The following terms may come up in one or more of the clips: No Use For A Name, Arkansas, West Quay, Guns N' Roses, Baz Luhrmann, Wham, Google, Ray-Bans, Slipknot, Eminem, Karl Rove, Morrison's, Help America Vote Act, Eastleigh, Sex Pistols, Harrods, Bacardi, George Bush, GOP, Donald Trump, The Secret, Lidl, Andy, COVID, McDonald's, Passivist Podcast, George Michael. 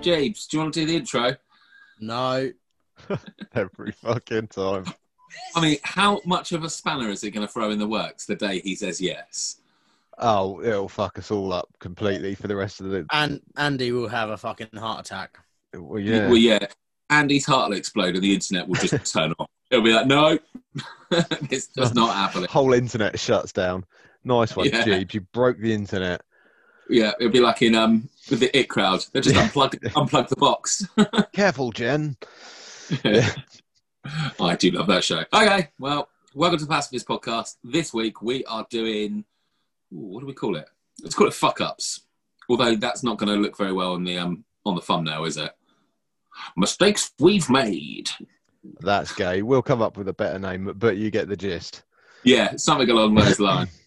James, do you want to do the intro? No. Every fucking time. I mean, how much of a spanner is it going to throw in the works the day he says yes? Oh, it'll fuck us all up completely for the rest of the... And Andy will have a fucking heart attack. Well, yeah. Well, yeah. Andy's heart will explode and the internet will just turn off. It'll be like, no, it's just not happening. Whole internet shuts down. Nice one, yeah. Jeebs. You broke the internet. Yeah, it'll be like in... with the It crowd. They just unplug the box. Careful, Jen. Yeah. I do love that show. Okay, well, welcome to the Passivist Podcast. This week we are doing... what do we call it? Let's call it fuck-ups. Although that's not going to look very well on the thumbnail, is it? Mistakes we've made. That's gay. We'll come up with a better name, but you get the gist. Yeah, something along those lines.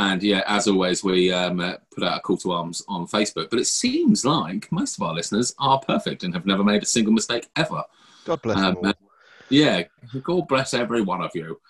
And yeah, as always, we put out a call to arms on Facebook. But it seems like most of our listeners are perfect and have never made a single mistake ever. God bless them all. Yeah, God bless every one of you.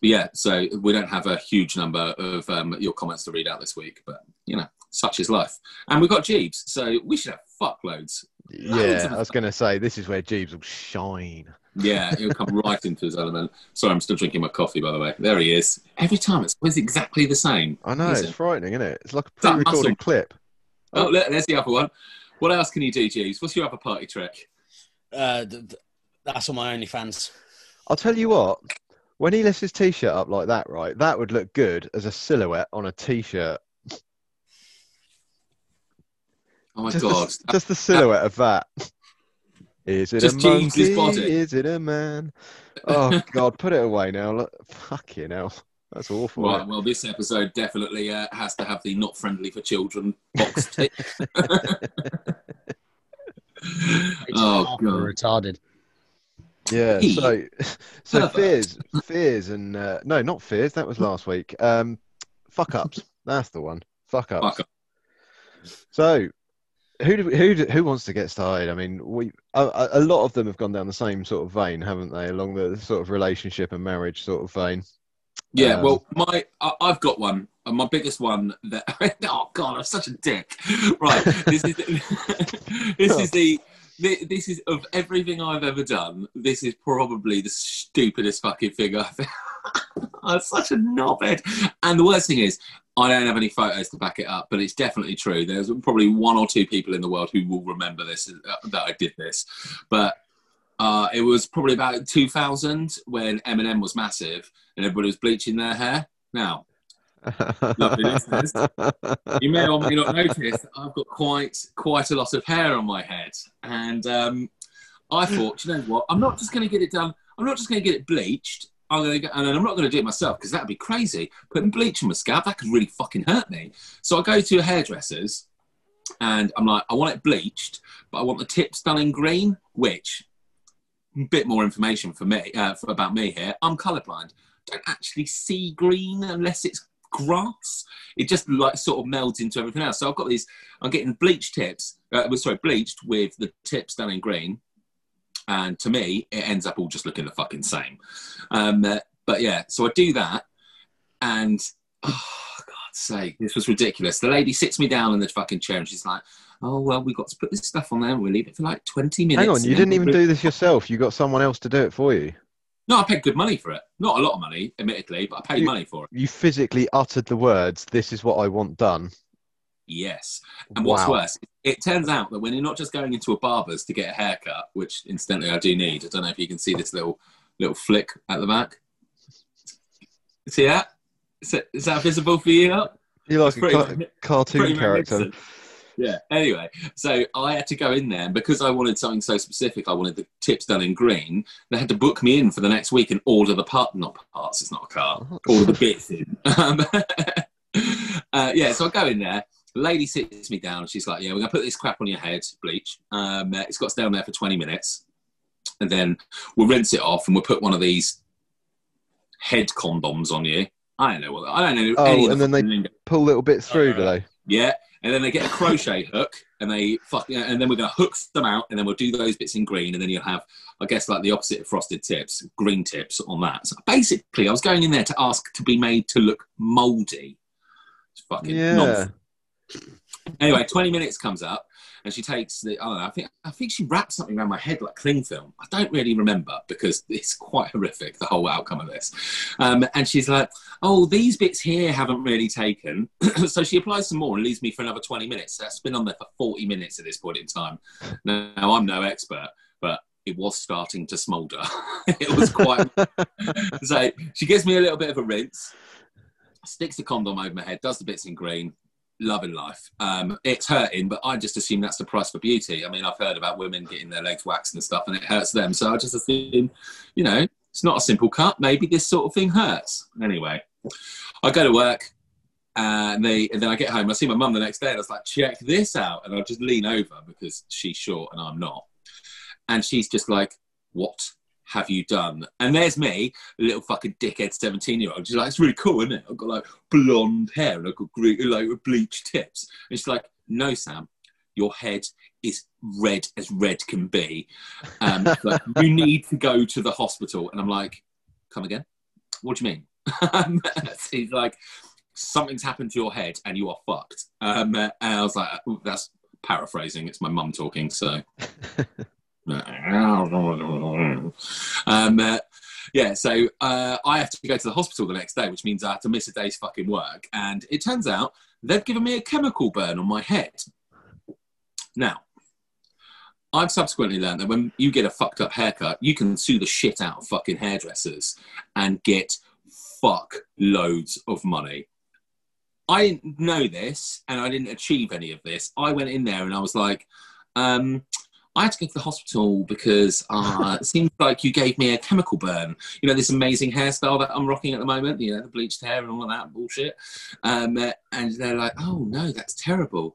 Yeah, so we don't have a huge number of your comments to read out this week. But, you know, such is life. And we've got Jeebs, so we should have fuckloads. Yeah, I was going to say, this is where Jeebs will shine. Yeah, he'll come right into his element. Sorry, I'm still drinking my coffee, by the way. There he is. Every time, it's always exactly the same. I know, it's frightening, isn't it? It's like a pre-recorded clip. Oh, look, there's the other one. What else can you do, Jeeves? What's your other party trick? That's on my OnlyFans. I'll tell you what, when he lifts his T-shirt up like that, right, that would look good as a silhouette on a T-shirt. Oh, my God. Just the silhouette of that. Is it just a monkey? Is it a man? Oh, God, put it away now. Look, fucking hell. That's awful. Right, well, this episode definitely has to have the not friendly for children box tick. Oh, God. Retarded. Yeah, so fears and... no, not fears. That was last week. Fuck-ups. That's the one. Fuck-ups. So... Who wants to get started? I mean, a lot of them have gone down the same sort of vein, haven't they? Along the sort of relationship and marriage sort of vein. Yeah, well, I've got one. My biggest one that... oh, God, I'm such a dick. Right, this is of everything I've ever done, this is probably the stupidest fucking thing I've ever... I'm such a knobhead. And the worst thing is, I don't have any photos to back it up, but it's definitely true. There's probably one or two people in the world who will remember this, that I did this. But it was probably about 2000 when Eminem was massive and everybody was bleaching their hair. Now, lovely listeners, you may or may not notice I've got quite a lot of hair on my head. And I thought, you know what? I'm not just going to get it done. I'm not just going to get it bleached. And I'm not going to do it myself because that would be crazy. Putting bleach on my scalp, that could really fucking hurt me. So I go to a hairdresser's and I'm like, I want it bleached, but I want the tips done in green, which, a bit more information for me about me here, I'm colourblind. Don't actually see green unless it's grass. It just like sort of melds into everything else. So I've got these, I'm getting bleached with the tips done in green. And to me, it ends up all just looking the fucking same. But yeah, so I do that. And, oh, God's sake, this was ridiculous. The lady sits me down in the fucking chair and she's like, oh, well, we've got to put this stuff on there and we'll leave it for like 20 minutes. Hang on, you didn't even do this yourself. You got someone else to do it for you. No, I paid good money for it. Not a lot of money, admittedly, but I paid money for it. You physically uttered the words, this is what I want done. Yes. And what's worse, it turns out that when you're not just going into a barber's to get a haircut, which incidentally I do need. I don't know if you can see this little flick at the back. See that? Is that visible for you? You're like a cartoon character. Yeah. Anyway, so I had to go in there, and because I wanted something so specific, I wanted the tips done in green. They had to book me in for the next week and order the parts. It's not a car. Order the bits in. Yeah, so I go in there. Lady sits me down. She's like, yeah, we're going to put this crap on your head, bleach. It's got to stay on there for 20 minutes. And then we'll rinse it off and we'll put one of these head condoms on you. I don't know what, I don't know. Oh, any and then they pull little bits through, do they? Yeah. And then they get a crochet hook and they and then we're going to hook them out and then we'll do those bits in green. And then you'll have, I guess, like the opposite of frosted tips, green tips on that. So basically, I was going in there to ask to be made to look mouldy. It's fucking nonsense. Anyway, 20 minutes comes up and she takes the, I don't know, I think she wraps something around my head like cling film. I don't really remember because it's quite horrific, the whole outcome of this. And she's like, oh, these bits here haven't really taken. So she applies some more and leaves me for another 20 minutes. So that's been on there for 40 minutes at this point in time. Now, I'm no expert, but it was starting to smoulder. It was quite... So she gives me a little bit of a rinse, sticks the condom over my head, does the bits in green. Love and life. It's hurting, but I just assume that's the price for beauty. I mean, I've heard about women getting their legs waxed and stuff and it hurts them. So I just assume, you know, it's not a simple cut. Maybe this sort of thing hurts. Anyway, I go to work and then I get home. I see my mum the next day and I was like, check this out. And I just lean over because she's short and I'm not. And she's just like, what have you done? And there's me, a little fucking dickhead 17-year-old. She's like, it's really cool, isn't it? I've got like blonde hair and I've got green, like bleached tips. And she's like, no, Sam, your head is red as red can be. Like, you need to go to the hospital. And I'm like, come again? What do you mean? She's like, something's happened to your head and you are fucked. And I was like, that's paraphrasing. It's my mum talking, so... So I have to go to the hospital the next day, which means I have to miss a day's fucking work. And it turns out they've given me a chemical burn on my head. Now, I've subsequently learned that when you get a fucked up haircut, you can sue the shit out of fucking hairdressers and get fuck loads of money. I didn't know this and I didn't achieve any of this. I went in there and I was like, I had to go to the hospital because it seems like you gave me a chemical burn. You know, this amazing hairstyle that I'm rocking at the moment, you know, the bleached hair and all of that bullshit. And they're like, oh, no, that's terrible.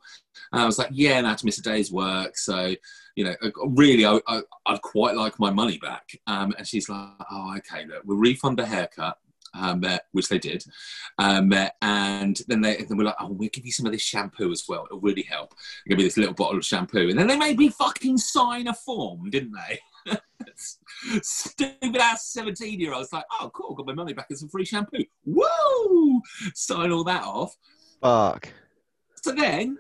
And I was like, yeah, and I had to miss a day's work. So, you know, really, I'd quite like my money back. And she's like, oh, okay, look, we'll refund the haircut. Which they did, and then they were like, oh, we'll give you some of this shampoo as well, it'll really help. They gave me this little bottle of shampoo and then they made me fucking sign a form, didn't they? Stupid ass 17-year-olds like, oh cool, got my money back and some free shampoo, woo, sign all that off. Fuck. So then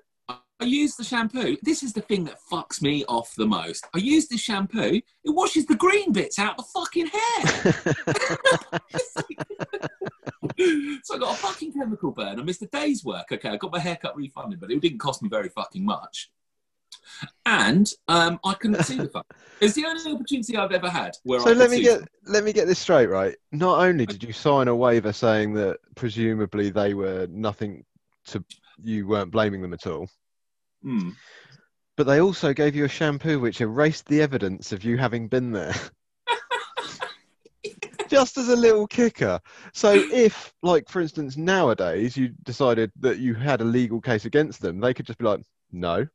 I used the shampoo. This is the thing that fucks me off the most. I used the shampoo. It washes the green bits out of the fucking hair. So I got a fucking chemical burn. I missed a day's work. Okay, I got my haircut refunded, but it didn't cost me very fucking much. And I couldn't see the fuck. It's the only opportunity I've ever had. Let me get this straight, right? Not only did you sign a waiver saying that presumably they were nothing to, you weren't blaming them at all. Mm. But they also gave you a shampoo which erased the evidence of you having been there. Just as a little kicker. So if, like, for instance, nowadays you decided that you had a legal case against them, they could just be like, no.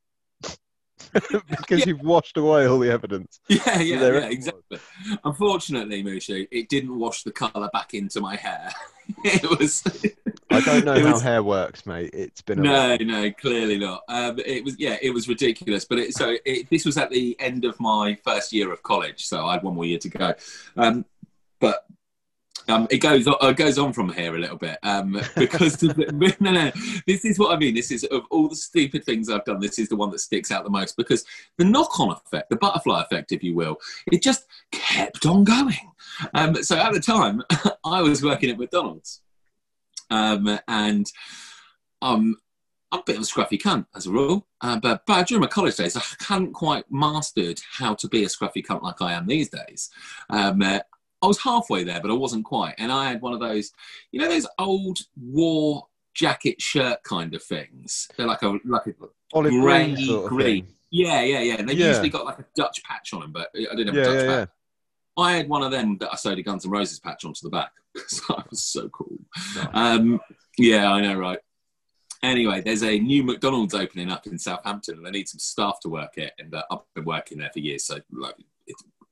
Because you've washed away all the evidence. Yeah, exactly. Unfortunately, Mushu, it didn't wash the colour back into my hair. It was... I don't know how hair works, mate. It's been... No, clearly not. It was ridiculous. But this was at the end of my first year of college, so I had one more year to go. It goes on from here a little bit. Because this is what I mean. This is, of all the stupid things I've done, this is the one that sticks out the most, because the knock-on effect, the butterfly effect, if you will, it just kept on going. So at the time, I was working at McDonald's. I'm a bit of a scruffy cunt as a rule, but during my college days, I hadn't quite mastered how to be a scruffy cunt like I am these days. I was halfway there, but I wasn't quite. And I had one of those, you know, those old war jacket shirt kind of things. They're like a olive grey sort of green. Yeah. And they usually got like a Dutch patch on them, but I didn't have a Dutch patch. Yeah. I had one of them that I sewed a Guns N' Roses patch onto the back. So I was so cool. Nice. I know, right? Anyway, there's a new McDonald's opening up in Southampton and they need some staff to work it. And I've been working there for years. So like,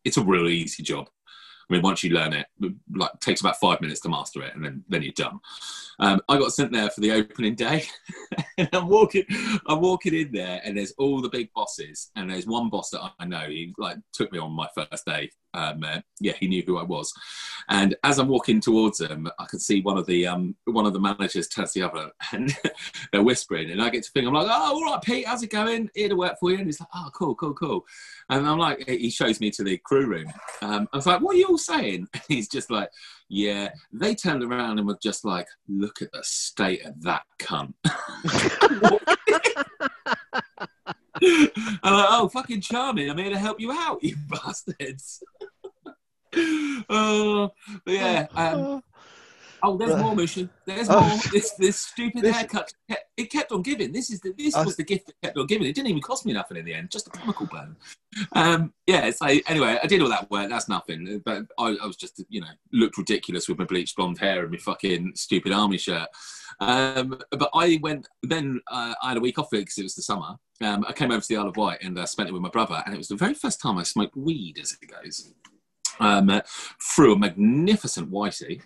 it's a really easy job. I mean, once you learn it, like it takes about 5 minutes to master it and then you're done. I got sent there for the opening day and I'm walking in there and there's all the big bosses. And there's one boss that I know, he like took me on my first day. Yeah, he knew who I was. And as I'm walking towards him, I can see one of the managers turns to the other and they're whispering. And I get to think, I'm like, oh, all right, Pete, how's it going? Here to work for you. And he's like, oh, cool. And I'm like, he shows me to the crew room. I was like, what are you all saying? And he's just like, yeah, they turned around and were just like, look at the state of that cunt. I'm like, oh, fucking charming. I'm here to help you out, you bastards. But yeah. Oh, there's more motion. There's more. This stupid haircut. It kept on giving. This was the gift that kept on giving. It didn't even cost me nothing in the end. Just a chemical burn. Yeah. So anyway, I did all that work. That's nothing. But I was just, you know, looked ridiculous with my bleached blonde hair and my fucking stupid army shirt. But I went. Then I had a week off because it was the summer. I came over to the Isle of Wight and spent it with my brother. And it was the very first time I smoked weed, as it goes. Through a magnificent whitey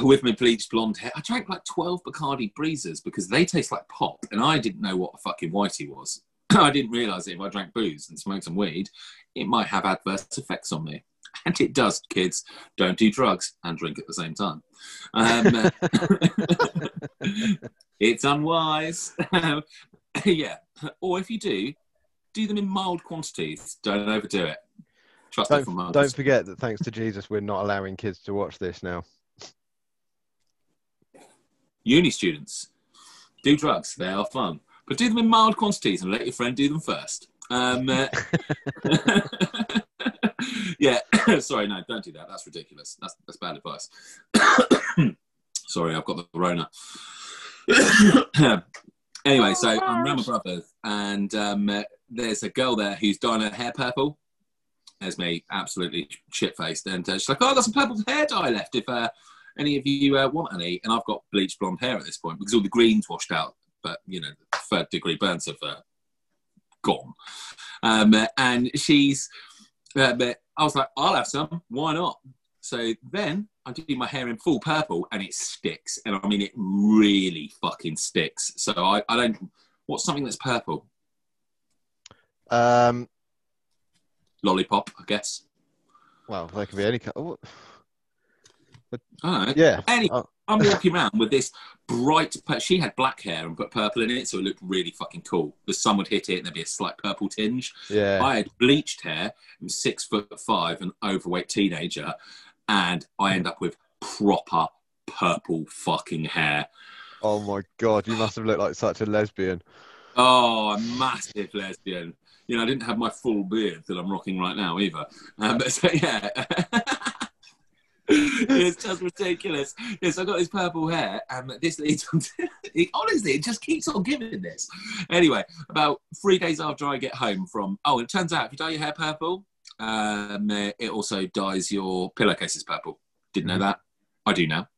with my bleached blonde hair. I drank like 12 Bacardi Breezers because they taste like pop and I didn't know what a fucking whitey was. I didn't realise that if I drank booze and smoked some weed, it might have adverse effects on me. And it does, kids. Don't do drugs and drink at the same time. It's unwise. Yeah. Or if you do them in mild quantities. Don't overdo it. Don't forget that thanks to Jesus, we're not allowing kids to watch this now. Uni students, do drugs. They are fun. But do them in mild quantities and let your friend do them first. Yeah. Sorry, no, don't do that. That's ridiculous. That's bad advice. Sorry, I've got the Rona. Anyway, so I'm around my brother's and there's a girl there who's dyeing her hair purple. There's me, absolutely shit-faced. And she's like, oh, I've got some purple hair dye left if any of you want any. And I've got bleached blonde hair at this point because all the green's washed out. But, you know, third-degree burns have gone. And she's... I was like, I'll have some. Why not? So then I do my hair in full purple and it sticks. And, I mean, it really fucking sticks. So I don't... What's something that's purple? Lollipop, I guess. Well, that could be any kind. Oh. Yeah. Anyway, I'm walking around with this bright. She had black hair and put purple in it, so it looked really fucking cool. The sun would hit it, and there'd be a slight purple tinge. Yeah. I had bleached hair. I'm 6'5", an overweight teenager, and I end up with proper purple fucking hair. Oh my God! You must have looked like such a lesbian. Oh, a massive lesbian. You know, I didn't have my full beard that I'm rocking right now either. So, yeah. It's just ridiculous. Yes, I got this purple hair, and this leads on to... Honestly, it just keeps on giving this. Anyway, about 3 days after I get home from... Oh, it turns out if you dye your hair purple, it also dyes your pillowcases purple. Didn't know that. I do now.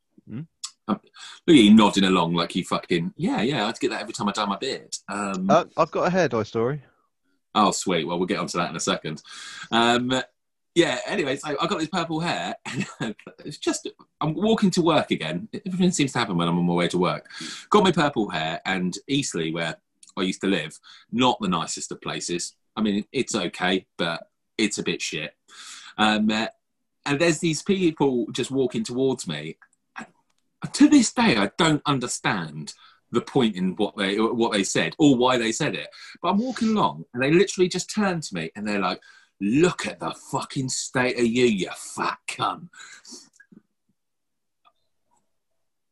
Look at you nodding along like you fucking... Yeah, I have to get that every time I dye my beard. I've got a hair dye story. Oh, sweet. Well, we'll get onto that in a second. Yeah, anyway, so I got this purple hair. And it's just, I'm walking to work again. Everything seems to happen when I'm on my way to work. Got my purple hair and Eastleigh, where I used to live, not the nicest of places. I mean, it's okay, but it's a bit shit. And there's these people just walking towards me. And to this day, I don't understand the point in what they said or why they said it. But I'm walking along and they literally just turned to me and they're like, look at the fucking state of you fat cunt.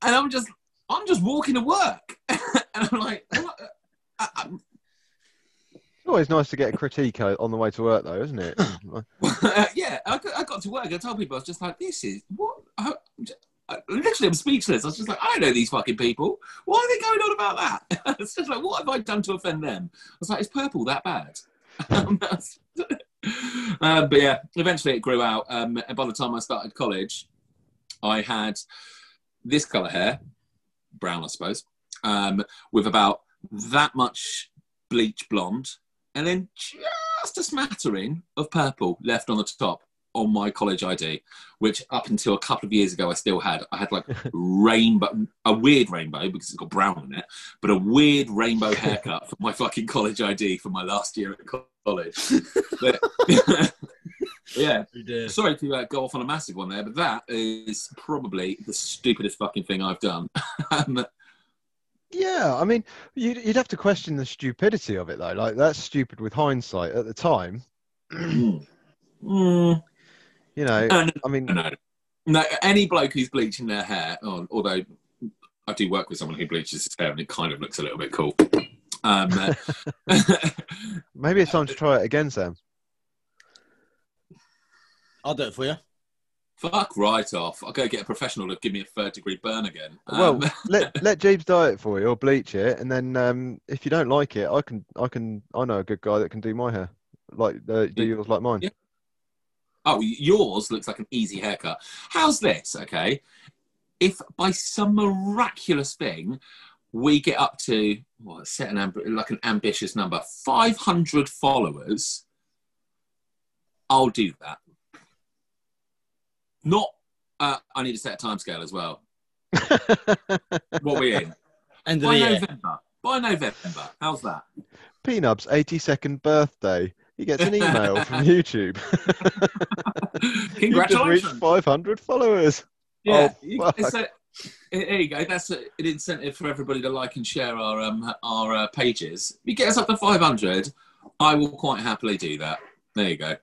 And I'm just walking to work. And I'm like, what? It's always nice to get a critique on the way to work though, isn't it? Yeah, I got to work. I told people, I was just like, this is what... I'm speechless. I was just like, I know these fucking people. Why are they going on about that? It's just like, what have I done to offend them? I was like, it's purple that bad. But yeah, eventually it grew out. And by the time I started college, I had this colour hair, brown, I suppose, with about that much bleach blonde and then just a smattering of purple left on the top on my college ID, which up until a couple of years ago I still had. I had like rainbow, a weird rainbow because it's got brown in it, but a weird rainbow haircut for my fucking college ID for my last year at college. But, yeah, sorry to go off on a massive one there, but that is probably the stupidest fucking thing I've done. Yeah, I mean, you'd have to question the stupidity of it though. Like, that's stupid with hindsight. At the time, you know, I mean, no, any bloke who's bleaching their hair, although I do work with someone who bleaches his hair and it kind of looks a little bit cool. Maybe it's time to try it again, Sam. I'll do it for you. Fuck right off. I'll go get a professional to give me a third-degree burn again. Well, let Jeeves dye it for you or bleach it, and then if you don't like it, I know a good guy that can do my hair. Like, do yours like mine. Yeah. Oh, yours looks like an easy haircut. How's this, okay? If by some miraculous thing we get up to, set an ambitious number, 500 followers, I'll do that. Not, I need to set a timescale as well. What are we in? End of the year. By November. How's that? Peanut's 82nd birthday. He gets an email from YouTube. Congratulations. You've just reached 500 followers. Yeah. Oh, there you go. That's an incentive for everybody to like and share our pages. If you get us up to 500, I will quite happily do that. There you go.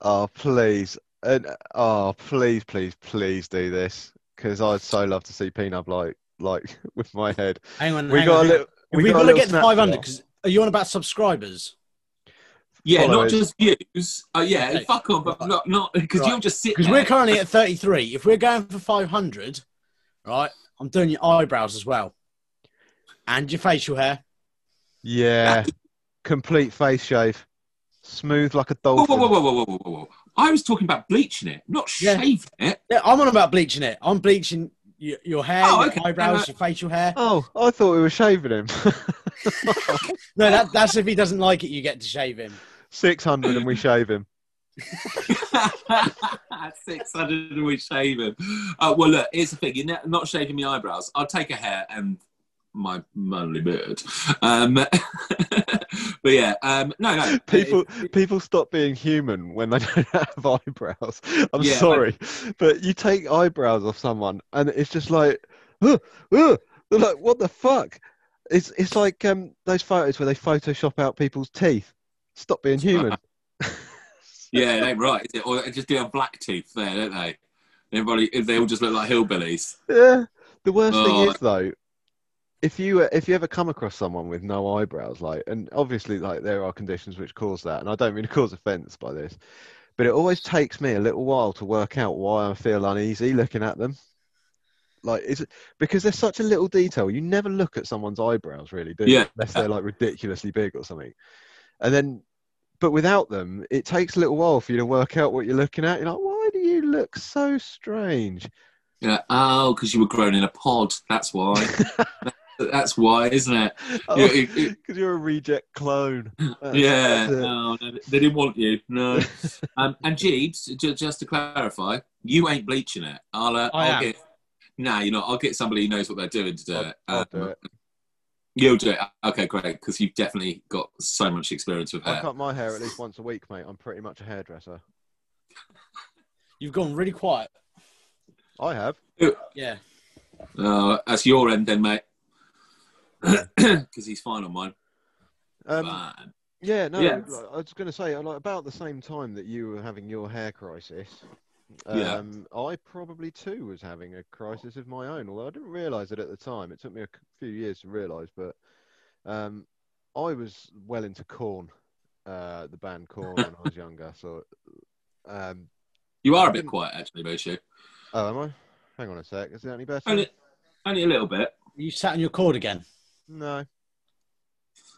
Oh, please. And please, please, please do this, because I'd so love to see Peanut like with my head. Hang on, we've got to get to 500. Because are you on about subscribers? Yeah, followers. Not just views. Yeah, okay. Fuck off, but not because right. You'll just sit. Because we're currently at 33. If we're going for 500, right? I'm doing your eyebrows as well, and your facial hair. Yeah, complete face shave, smooth like a dolphin. Whoa. I was talking about bleaching it, not shaving it. Yeah, I'm on about bleaching it. I'm bleaching your hair, your eyebrows, your facial hair. Oh, I thought we were shaving him. No, that's if he doesn't like it, you get to shave him. 600 and we shave him. 600 and we shave him. Well, look, here's the thing. You're not shaving my eyebrows. I'll take a hair and my manly beard. But yeah, no. People stop being human when they don't have eyebrows. I'm sorry, but you take eyebrows off someone, and it's just like, they're like, what the fuck? It's like those photos where they Photoshop out people's teeth. Stop being human. Yeah, it ain't right, is it? Or they just do a black tooth there, don't they? They all just look like hillbillies. Yeah. The worst thing is though, if you ever come across someone with no eyebrows, like, and obviously like there are conditions which cause that, and I don't mean to cause offence by this, but it always takes me a little while to work out why I feel uneasy looking at them. Like, it's because there's such a little detail. You never look at someone's eyebrows, really, do you? Yeah. Unless they're like ridiculously big or something. And then, but without them, it takes a little while for you to work out what you're looking at. You're like, why do you look so strange? Yeah. Oh, because you were grown in a pod. That's why. That's why, isn't it? Because you're a reject clone. No, they didn't want you. No. And Jeeves, just to clarify, you ain't bleaching it. I'll get. No, you're not. I'll get somebody who knows what they're doing to do it. I'll do it. You'll do it. Okay, great. Because you've definitely got so much experience with hair. I cut my hair at least once a week, mate. I'm pretty much a hairdresser. You've gone really quiet. I have. Yeah. That's your end then, mate. Because he's fine on mine. I was going to say, like, about the same time that you were having your hair crisis, I probably too was having a crisis of my own, although I didn't realise it at the time. It took me a few years to realise, but I was well into Korn, the band Korn, when I was younger. So you are a bit quiet, actually, Boshu. Oh, am I? Hang on a sec. Is that any better? Only a little bit. You sat on your cord again? No.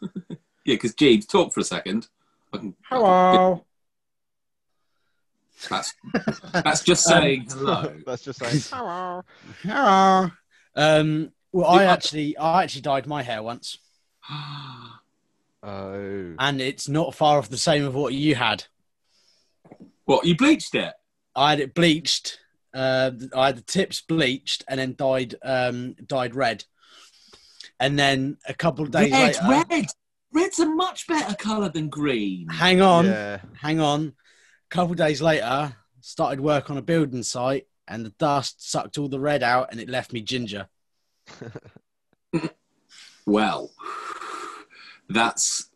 Yeah, because Jeeves, talk for a second. Hello. That's just saying hello. That's just saying hello. Hello. Well, I actually dyed my hair once. Oh. And it's not far off the same of what you had. What, you bleached it? I had it bleached. I had the tips bleached and then dyed red. And then a couple of days later... Red's a much better colour than green. Hang on. Yeah. Hang on. A couple of days later, started work on a building site and the dust sucked all the red out and it left me ginger. Well, that's...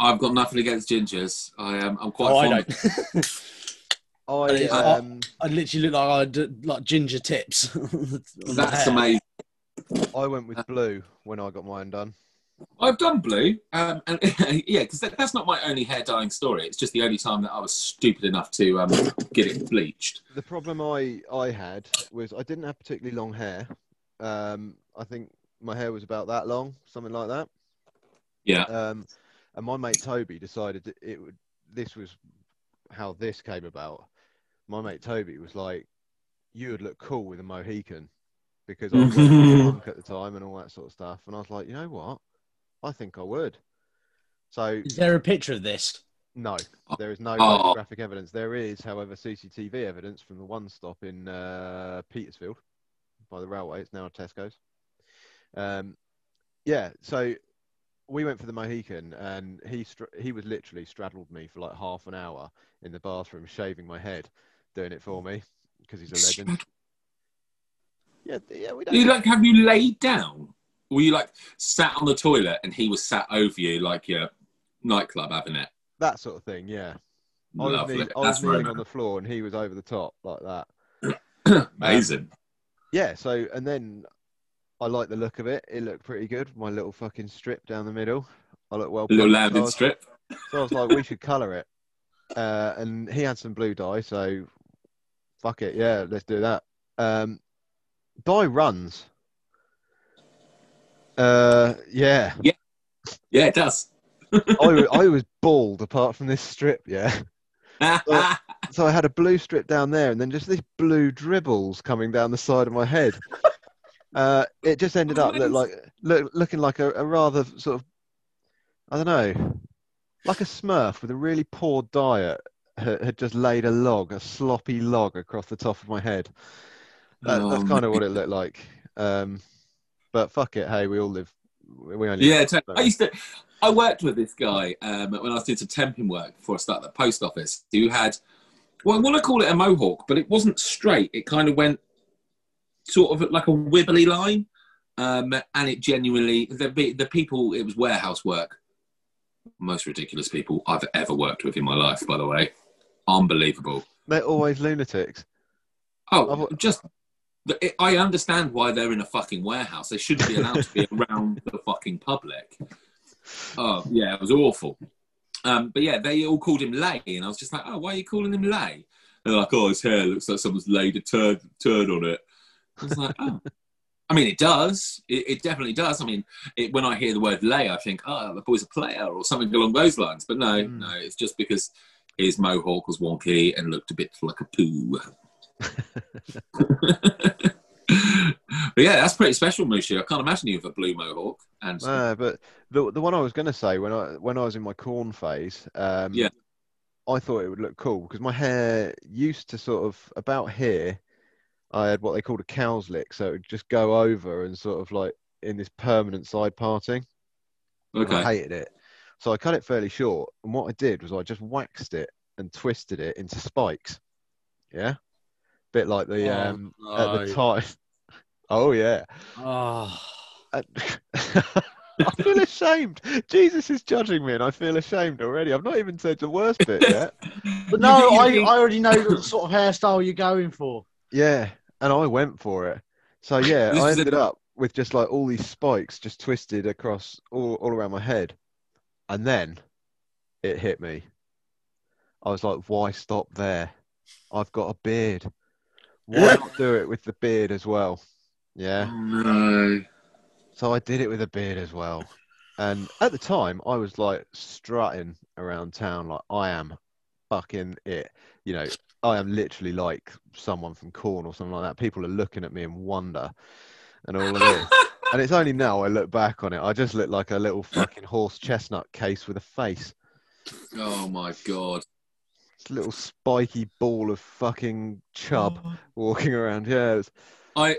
I've got nothing against gingers. I'm quite fond of... I literally look like I had like ginger tips. That's amazing. I went with blue when I got mine done. I've done blue, and yeah, because that's not my only hair dyeing story. It's just the only time that I was stupid enough to get it bleached. The problem I had was I didn't have particularly long hair. I think my hair was about that long, something like that. Yeah. And my mate Toby decided that this was how this came about. My mate Toby was like, "You would look cool with a Mohican," because I was drunk at the time and all that sort of stuff. And I was like, you know what? I think I would. So, is there a picture of this? No, there is no photographic evidence. There is, however, CCTV evidence from the one stop in Petersfield by the railway. It's now a Tesco's. Yeah, so we went for the Mohican, and he was literally straddled me for like half an hour in the bathroom, shaving my head, doing it for me because he's a legend. Yeah, we don't. Have you laid down? Were you like sat on the toilet and he was sat over you like your nightclub having it? That sort of thing, yeah. I was kneeling on the floor and he was over the top like that. Amazing. Yeah, so, and then I liked the look of it. It looked pretty good. My little fucking strip down the middle. I looked well. A little Landed strip. So I was like, we should colour it. And he had some blue dye, so fuck it. Yeah, let's do that. Dye runs. Yeah, it does. I was bald apart from this strip, yeah. So I had a blue strip down there, and then just these blue dribbles coming down the side of my head. It just ended up looking like a rather sort of, I don't know, like a Smurf with a really poor diet had just laid a sloppy log across the top of my head. That's kind of what it looked like. But fuck it, hey, we all live. We only live. I worked with this guy when I was doing some temping work before I started at the post office, who had, well, I want to call it a mohawk, but it wasn't straight. It kind of went sort of like a wibbly line, and it genuinely, the people, it was warehouse work. Most ridiculous people I've ever worked with in my life, by the way. Unbelievable. They're always lunatics. Oh, just... I understand why they're in a fucking warehouse. They shouldn't be allowed to be around the fucking public. Oh, yeah, it was awful. But yeah, they all called him Lay, and I was just like, oh, why are you calling him Lay? And they're like, oh, his hair looks like someone's laid a turd on it. I was like, oh. I mean, it does. It definitely does. I mean, when I hear the word Lay, I think, oh, the boy's a player or something along those lines. But no, no, it's just because his mohawk was wonky and looked a bit like a poo. But yeah, that's pretty special, Mushi. I can't imagine you with a blue mohawk. And but the one I was going to say when I was in my Korn phase, I thought it would look cool because my hair used to sort of about here. I had what they called a cow's lick, so it would just go over and sort of like in this permanent side parting. Okay, I hated it, so I cut it fairly short. And what I did was I just waxed it and twisted it into spikes. Yeah. Bit like the no. At the time. Oh yeah. Oh. I feel ashamed. Jesus is judging me, and I feel ashamed already. I've not even said the worst bit yet. But no, I already know the sort of hairstyle you're going for. Yeah, and I went for it. So yeah, I ended up with just like all these spikes just twisted across all around my head, and then it hit me. I was like, why stop there? I've got a beard. Why not do it with the beard as well? Yeah. No. So I did it with a beard as well. And at the time, I was like strutting around town like I am fucking it. You know, I am literally like someone from Korn or something like that. People are looking at me in wonder. and all of this. And it's only now I look back on it, I just look like a little fucking horse chestnut case with a face. Oh my God. This little spiky ball of fucking chub walking around. Yeah. I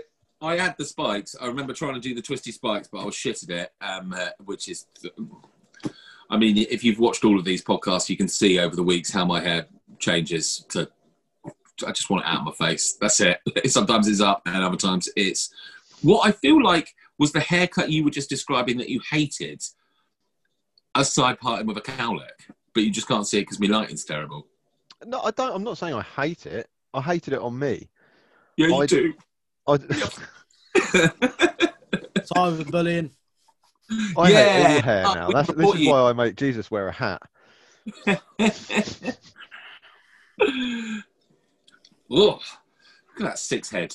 had the spikes. I remember trying to do the twisty spikes, but I was shit at it, which is... I mean, if you've watched all of these podcasts, you can see over the weeks how my hair changes to... I just want it out of my face. That's it. Sometimes it's up and other times it's... What I feel like was the haircut you were just describing that you hated, a side parting with a cowlick, but you just can't see it because my lighting's terrible. No, I don't. I'm not saying I hate it. I hated it on me. Yeah, you do. Time for bullying. I hate all hair now. This is why I make Jesus wear a hat. Look at that six head.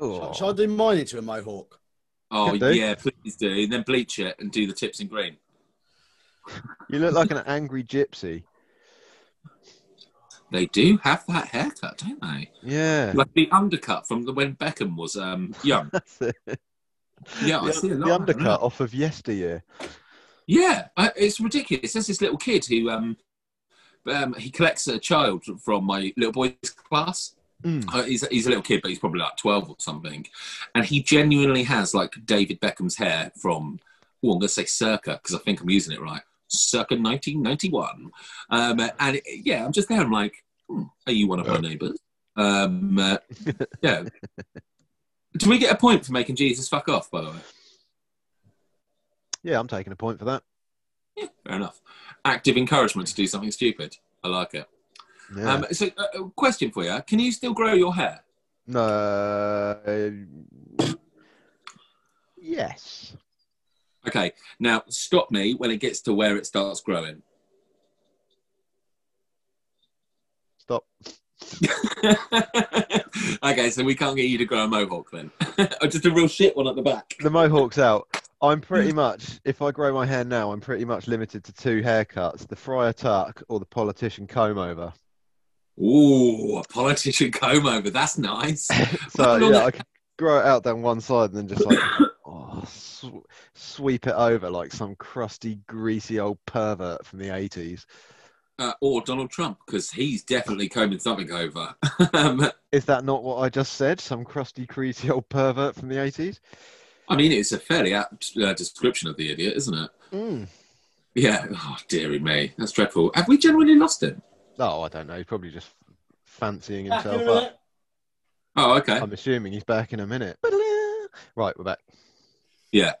Shall I do mine into a mohawk? Oh, yeah, please do. And then bleach it and do the tips in green. You look like an angry gypsy. They do have that haircut, don't they? Yeah. Like the undercut from when Beckham was young. That's it. Yeah, I see a lot. The undercut off of yesteryear. Yeah, it's ridiculous. There's this little kid who he collects a child from my little boy's class. He's a little kid, but he's probably like 12 or something, and he genuinely has like David Beckham's hair from, oh, I'm going to say circa, because I think I'm using it right, circa 1991. I'm just there. I'm like, are you one of my neighbours? Yeah. Do we get a point for making Jesus fuck off, by the way? Yeah, I'm taking a point for that. Yeah, fair enough. Active encouragement to do something stupid. I like it. Yeah. Question for you. Can you still grow your hair? No. Yes. Okay. Now, stop me when it gets to where it starts growing. Stop. Okay, so we can't get you to grow a mohawk then. Just a real shit one at the back. The mohawk's out. I'm pretty much, if I grow my hair now, I'm pretty much limited to two haircuts, the friar tuck or the politician comb over. Ooh, a politician comb over. That's nice. So, I can grow it out down one side and then just like sweep it over like some crusty, greasy old pervert from the 80s. Or Donald Trump, because he's definitely combing something over. Is that not what I just said? Some crusty, greasy old pervert from the 80s? I mean, it's a fairly apt description of the idiot, isn't it? Mm. Yeah. Oh, dearie me. That's dreadful. Have we genuinely lost him? Oh, I don't know. He's probably just fancying himself up. Oh, okay. I'm assuming he's back in a minute. Right, we're back. Yeah.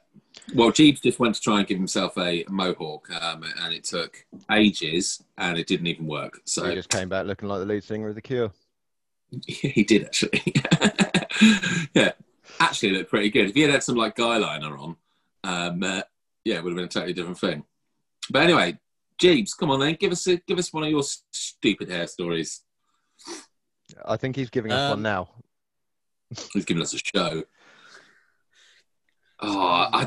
Well, Jeeves just went to try and give himself a mohawk, and it took ages, and it didn't even work. So he just came back looking like the lead singer of The Cure. He did, actually. Yeah. Actually, looked pretty good. If he had some, like, guy liner on, it would have been a totally different thing. But anyway... Jeeves, come on then, give us one of your stupid hair stories. I think he's giving us one now. He's giving us a show. Oh,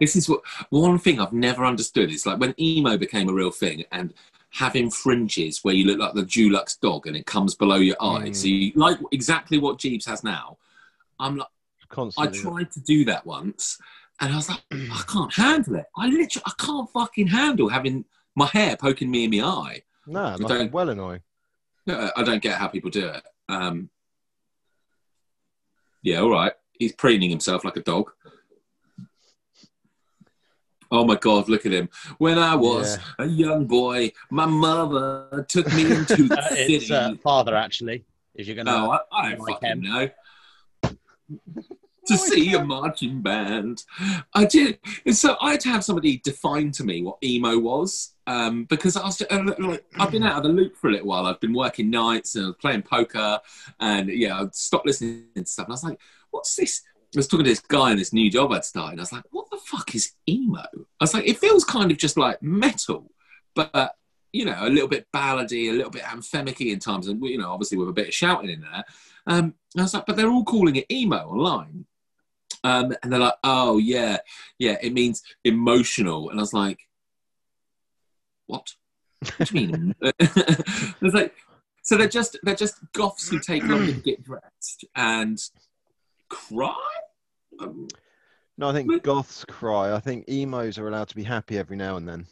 this is one thing I've never understood. It's like when emo became a real thing and having fringes where you look like the Dulux dog and it comes below your eye. So you like exactly what Jeeves has now. I'm like, constantly. I tried to do that once and I was like, I can't handle it. I can't fucking handle having my hair poking me in the eye. No, like well annoying. No, I don't get how people do it. Yeah, all right. He's preening himself like a dog. Oh, my God, look at him. When I was a young boy, my mother took me into the city. It's father, actually, if you're going to... No, I don't like fucking know. To see a marching band. I did. And so I had to have somebody define to me what emo was, because I was I've been out of the loop for a little while. I've been working nights and I was playing poker and, I stopped listening and stuff. And I was like, what's this? I was talking to this guy in this new job I'd started. And I was like, what the fuck is emo? I was like, it feels kind of just like metal, but, a little bit ballady, a little bit anthemic-y in times. And, obviously with a bit of shouting in there. I was like, but they're all calling it emo online. And they're like, oh, yeah, it means emotional. And I was like, what? What do you mean? I was like, so they're just goths who take longer to get dressed and cry? No, I think goths cry. I think emos are allowed to be happy every now and then.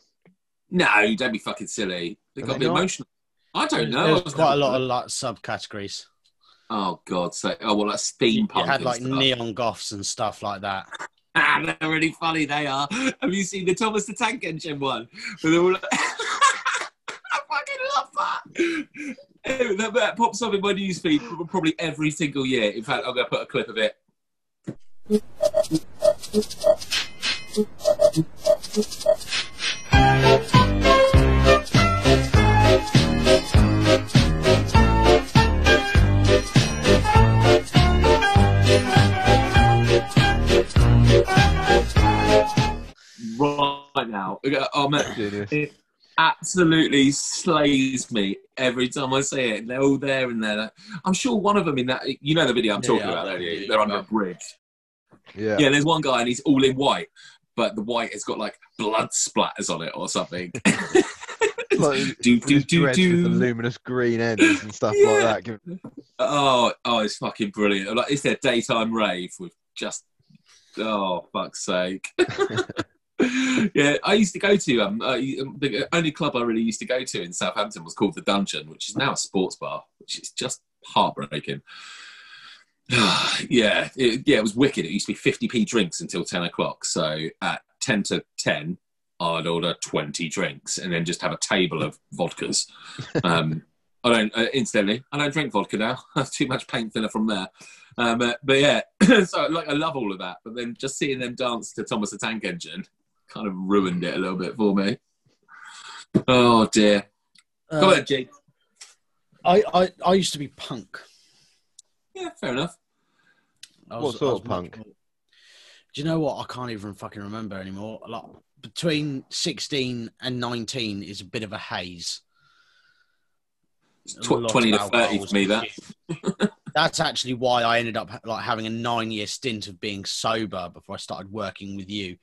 No, don't be fucking silly. They've got to be emotional. I don't know. There's quite a lot of like subcategories. Oh, God. So, like steampunk. You had like neon goths and stuff like that. Ah, they're really funny, they are. Have you seen the Thomas the Tank Engine one? I fucking love that. That pops up in my newsfeed probably every single year. In fact, I'm going to put a clip of it. Right now, oh man, it absolutely slays me every time I see it. They're all there and they're. I'm sure one of them in that, you know, the video I'm talking about. Don't you? They're under a bridge. Yeah. Yeah, there's one guy and he's all in white, but the white has got like blood splatters on it or something. Like, do the luminous green ends and stuff like that. Oh, it's fucking brilliant. Like, it's their daytime rave with just fuck's sake. Yeah, I used to go to the only club I really used to go to in Southampton was called The Dungeon, which is now a sports bar, which is just heartbreaking. It was wicked. It used to be 50p drinks until 10 o'clock. So at 10 to 10, I'd order 20 drinks and then just have a table of vodkas. I don't drink vodka now. That's too much paint thinner from there. But yeah, so like I love all of that. But then just seeing them dance to Thomas the Tank Engine kind of ruined it a little bit for me. Oh, dear. Go ahead, Jake. I used to be punk. Yeah, fair enough. What sort of punk? Do you know what? I can't even fucking remember anymore. Like, between 16 and 19 is a bit of a haze. It's 20 to 30 for me, that. That's actually why I ended up like having a 9-year stint of being sober before I started working with you.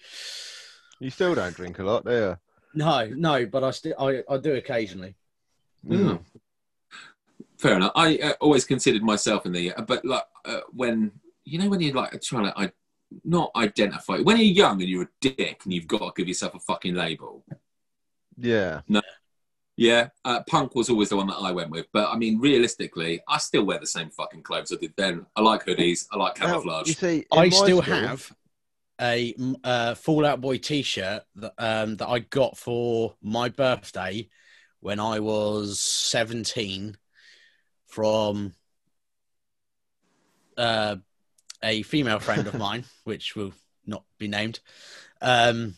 You still don't drink a lot, do you? No, but I do occasionally. Mm. Fair enough. I always considered myself in the... But like when... You know when you're like trying to... not identify... When you're young and you're a dick and you've got to give yourself a fucking label. Yeah. No. Yeah. Punk was always the one that I went with. But I mean, realistically, I still wear the same fucking clothes I did then. I like hoodies. I like camouflage. You see, I still have a Fall Out Boy t-shirt that I got for my birthday when I was 17... from a female friend of mine, which will not be named. And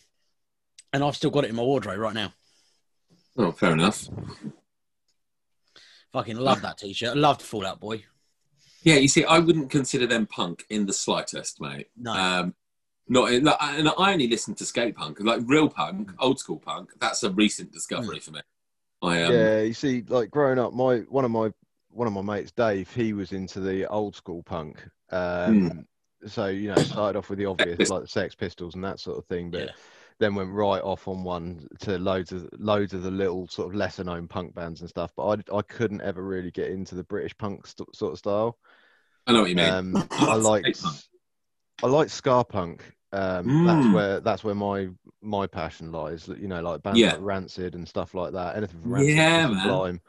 I've still got it in my wardrobe right now. Oh, fair enough. Fucking love that t-shirt. I loved Fall Out Boy. Yeah, you see, I wouldn't consider them punk in the slightest, mate. No. And I only listen to skate punk. Like, real punk, old school punk, that's a recent discovery for me. Yeah, you see, like, growing up, one of my mates, Dave, he was into the old school punk. So, you know, started off with the obvious, like the Sex Pistols and that sort of thing, but then went right off on one to loads of the little sort of lesser known punk bands and stuff. But I couldn't ever really get into the British punk sort of style. I know what you mean. I like ska punk. That's where my passion lies. You know, like bands like Rancid and stuff like that. Anything from Rancid to Sublime.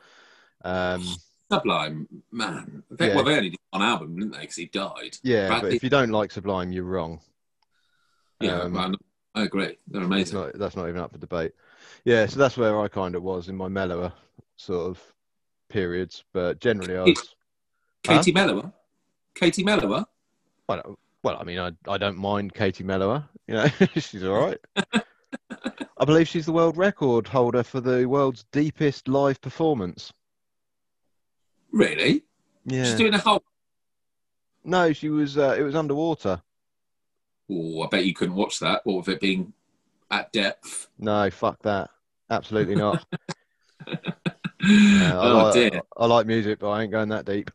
Sublime, man. They only did one album, didn't they? Because he died. Yeah, but if you don't like Sublime, you're wrong. Yeah, man, I agree. They're amazing. That's not even up for debate. Yeah, so that's where I kind of was in my mellower sort of periods. But generally, I was... Katie Melua? Katie Melua? Well, I mean, I don't mind Katie Melua. You know, she's all right. I believe she's the world record holder for the world's deepest live performance. Really? Yeah. She's doing a whole... No, she was... it was underwater. Oh, I bet you couldn't watch that. What with it being at depth? No, fuck that. Absolutely not. Dear. I like music, but I ain't going that deep.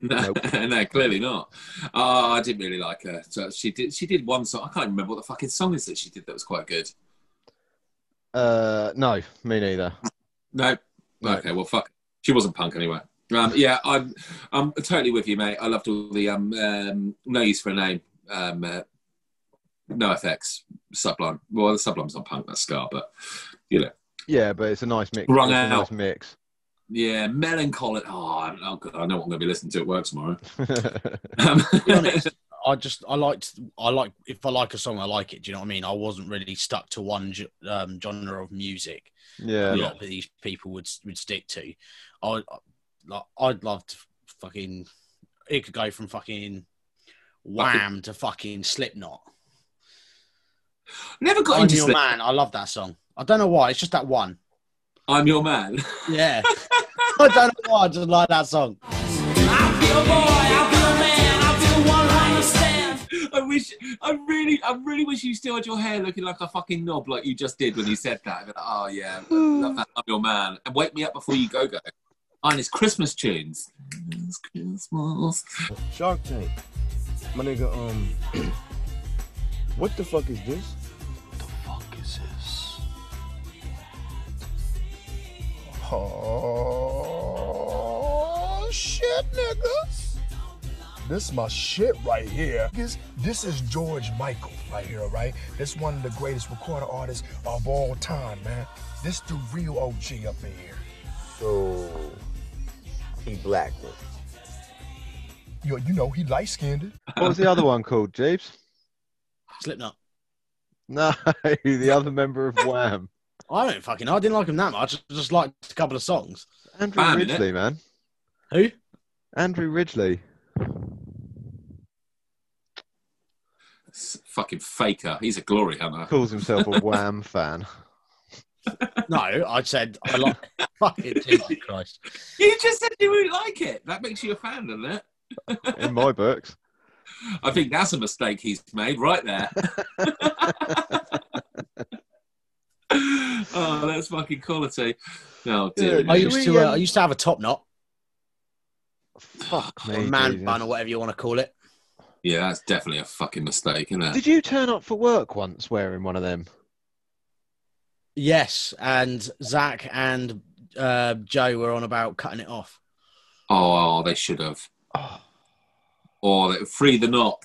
No, clearly not. I didn't really like her. So she did one song. I can't remember what the fucking song is that she did that was quite good. No, me neither. No. Okay, well, fuck. She wasn't punk anyway. I'm totally with you, mate. I loved all the No Use For A Name NoFX, Sublime. Well, the Sublime's not punk, that's ska, but you know. Yeah, but it's a nice mix. Run out. A nice mix. Yeah, melancholy. Oh, I know what I'm going to be listening to at work tomorrow. To be honest, if I like a song, I like it. Do you know what I mean? I wasn't really stuck to one genre of music. Yeah, a lot of these people would stick to. I'd love to fucking. It could go from fucking Wham to fucking Slipknot. Never got into Your Man. I love that song. I don't know why. It's just that one. I'm Your Man. Yeah. I don't know why. I just like that song. I feel a boy. I feel a man. I feel one. I understand. I really wish you still had your hair looking like a fucking knob, like you just did when you said that. Like, oh yeah, love that. I'm Your Man. And Wake Me Up Before You Go Go. And it's Christmas tunes. It's Christmas. Shark Tank. My nigga. What the fuck is this? What the fuck is this? Oh, shit, niggas. This my shit right here. This is George Michael right here, all right? This one of the greatest recording artists of all time, man. This the real OG up in here. So, he blacked it. You know, he light-skinned it. What was the other one called, Jeeves? Slipknot. No, the other member of Wham. I don't fucking know. I didn't like him that much. I just liked a couple of songs. Andrew Ridgeley, man. Who? Andrew Ridgeley. It's a fucking faker. He's a glory hunter. Calls himself a Wham fan. No, I said I like it. Jesus Christ. You just said you really like it. That makes you a fan, doesn't it? In my books. I think that's a mistake he's made right there. Oh, that's fucking quality. No, dude. I used to have a top knot. Fuck me. Man bun or whatever you want to call it. Yeah, that's definitely a fucking mistake, isn't it? Did you turn up for work once wearing one of them? Yes, and Zach and Joe were on about cutting it off. Oh, they should have. Oh. Or free the knot.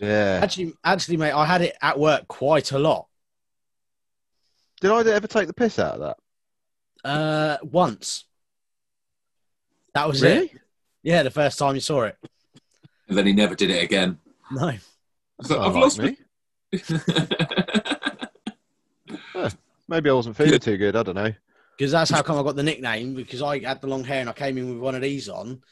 Yeah. Actually, mate, I had it at work quite a lot. Did I ever take the piss out of that? Once. That was really? It. Yeah, the first time you saw it. And then he never did it again. No. So, I've lost me. Maybe I wasn't feeling too good. I don't know. Because that's how come I got the nickname, because I had the long hair and I came in with one of these on.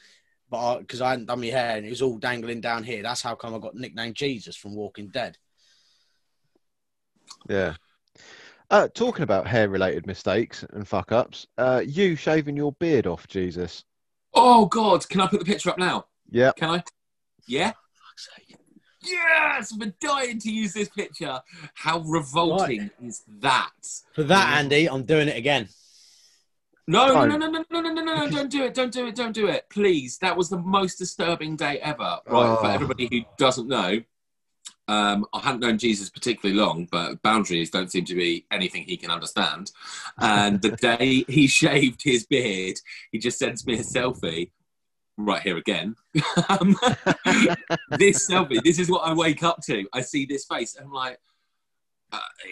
But because I hadn't done my hair and it was all dangling down here, that's how come I got nicknamed Jesus from Walking Dead. Yeah. Talking about hair-related mistakes and fuck-ups, you shaving your beard off, Jesus. Oh, God. Can I put the picture up now? Yeah. Can I? Yeah? Yes! I've been dying to use this picture. How revolting is that? For that, Andy, I'm doing it again. No, don't do it, please. That was the most disturbing day ever. Right, for everybody who doesn't know, I hadn't known Jesus particularly long, but boundaries don't seem to be anything he can understand. And the day he shaved his beard, he just sends me a selfie. Right here again. This selfie, this is what I wake up to. I see this face, and I'm like,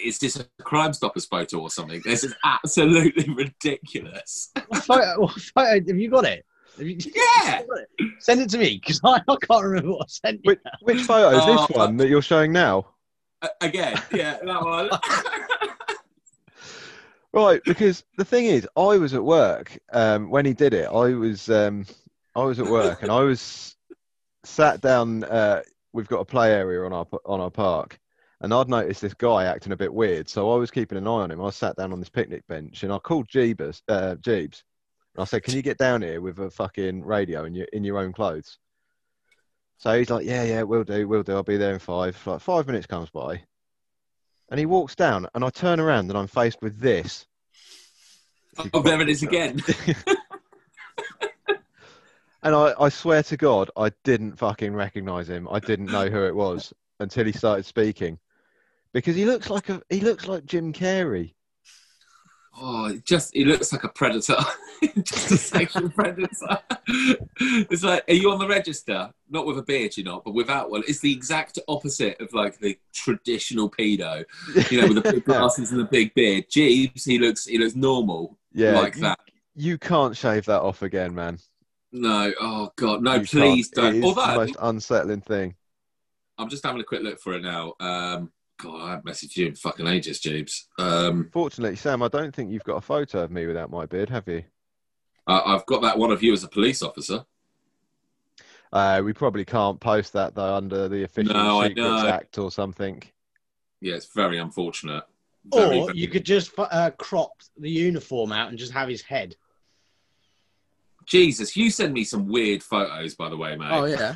is this a Crime Stoppers photo or something? This is absolutely ridiculous. What photo? Have you got it? Yeah. Send it to me, because I can't remember what I sent you. Which photo is this one that you're showing now? Again, yeah, that one. Right, because the thing is, I was at work when he did it. I was at work, and I was sat down. We've got a play area on our park. And I'd noticed this guy acting a bit weird, so I was keeping an eye on him. I sat down on this picnic bench, and I called Jeebs, and I said, "Can you get down here with a fucking radio in your own clothes?" So he's like, "Yeah, we'll do. I'll be there in 5." Like 5 minutes comes by, and he walks down, and I turn around, and I'm faced with this. Oh, there it is again. And I swear to God, I didn't fucking recognise him. I didn't know who it was until he started speaking. Because he looks like Jim Carrey. Oh, it looks like a predator. Just a sexual predator. It's like, are you on the register? Not with a beard, you're not, but without one. It's the exact opposite of like the traditional pedo, you know, with the big glasses and the big beard. Jeeves, he looks normal. Yeah, like that. You can't shave that off again, man. No, oh God, no, you please can't. Don't. It is the most unsettling thing. I'm just having a quick look for it now. God, I haven't messaged you in fucking ages, Jeeves. Fortunately, Sam, I don't think you've got a photo of me without my beard, have you? I've got that one of you as a police officer. We probably can't post that, though, under the Official Secrets Act or something. Yeah, it's very unfortunate. Very, or very... you could just crop the uniform out and just have his head. Jesus, you send me some weird photos, by the way, mate. Oh, yeah.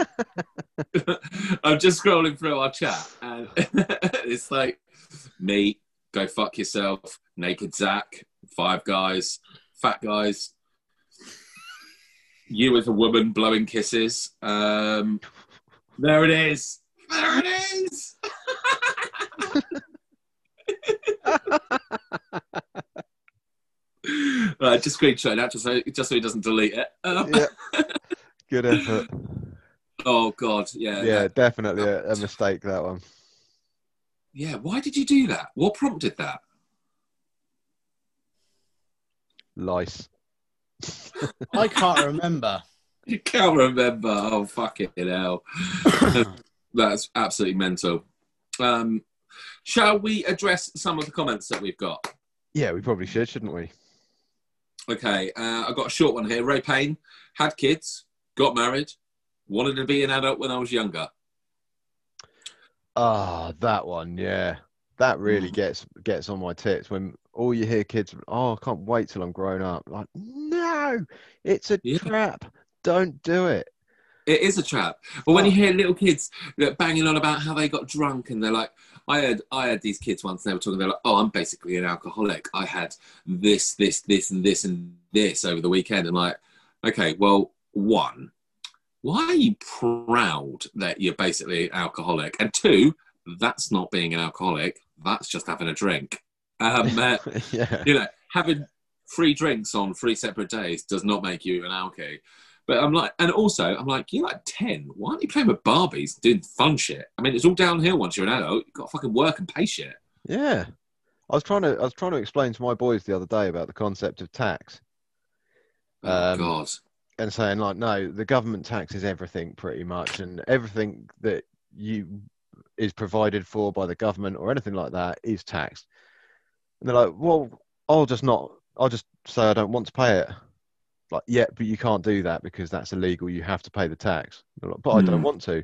I'm just scrolling through our chat, and it's like, me, go fuck yourself, naked Zach, five guys, fat guys, you as a woman blowing kisses. There it is. There it is. Right, just screenshot that just so he doesn't delete it. Yeah. Good effort. Oh God, yeah. Yeah, definitely a mistake, that one. Yeah, why did you do that? What prompted that? Lice. I can't remember. You can't remember? Oh, fucking hell. That's absolutely mental. Shall we address some of the comments that we've got? Yeah, we probably should, shouldn't we? Okay, I've got a short one here. Ray Payne, had kids, got married, wanted to be an adult when I was younger. Ah, that one, yeah. That really gets on my tits when all you hear kids, oh, I can't wait till I'm grown up. Like, no, it's a trap. Don't do it. It is a trap. But when you hear little kids banging on about how they got drunk and they're like, I had these kids once and they were talking, they're like, oh, I'm basically an alcoholic. I had this over the weekend. And like, okay, well, one, why are you proud that you're basically an alcoholic? And two, that's not being an alcoholic. That's just having a drink. You know, having three drinks on three separate days does not make you an alky. But I'm like, and also, I'm like, you're like 10. Why aren't you playing with Barbies doing fun shit? I mean, it's all downhill once you're an adult. You've got to fucking work and pay shit. Yeah. I was trying to explain to my boys the other day about the concept of tax. Oh, God. And saying, like, no, the government taxes everything pretty much. And everything that is provided for by the government or anything like that is taxed. And they're like, well, I'll just say I don't want to pay it. Like, yeah, but you can't do that because that's illegal. You have to pay the tax. Like, but I don't want to.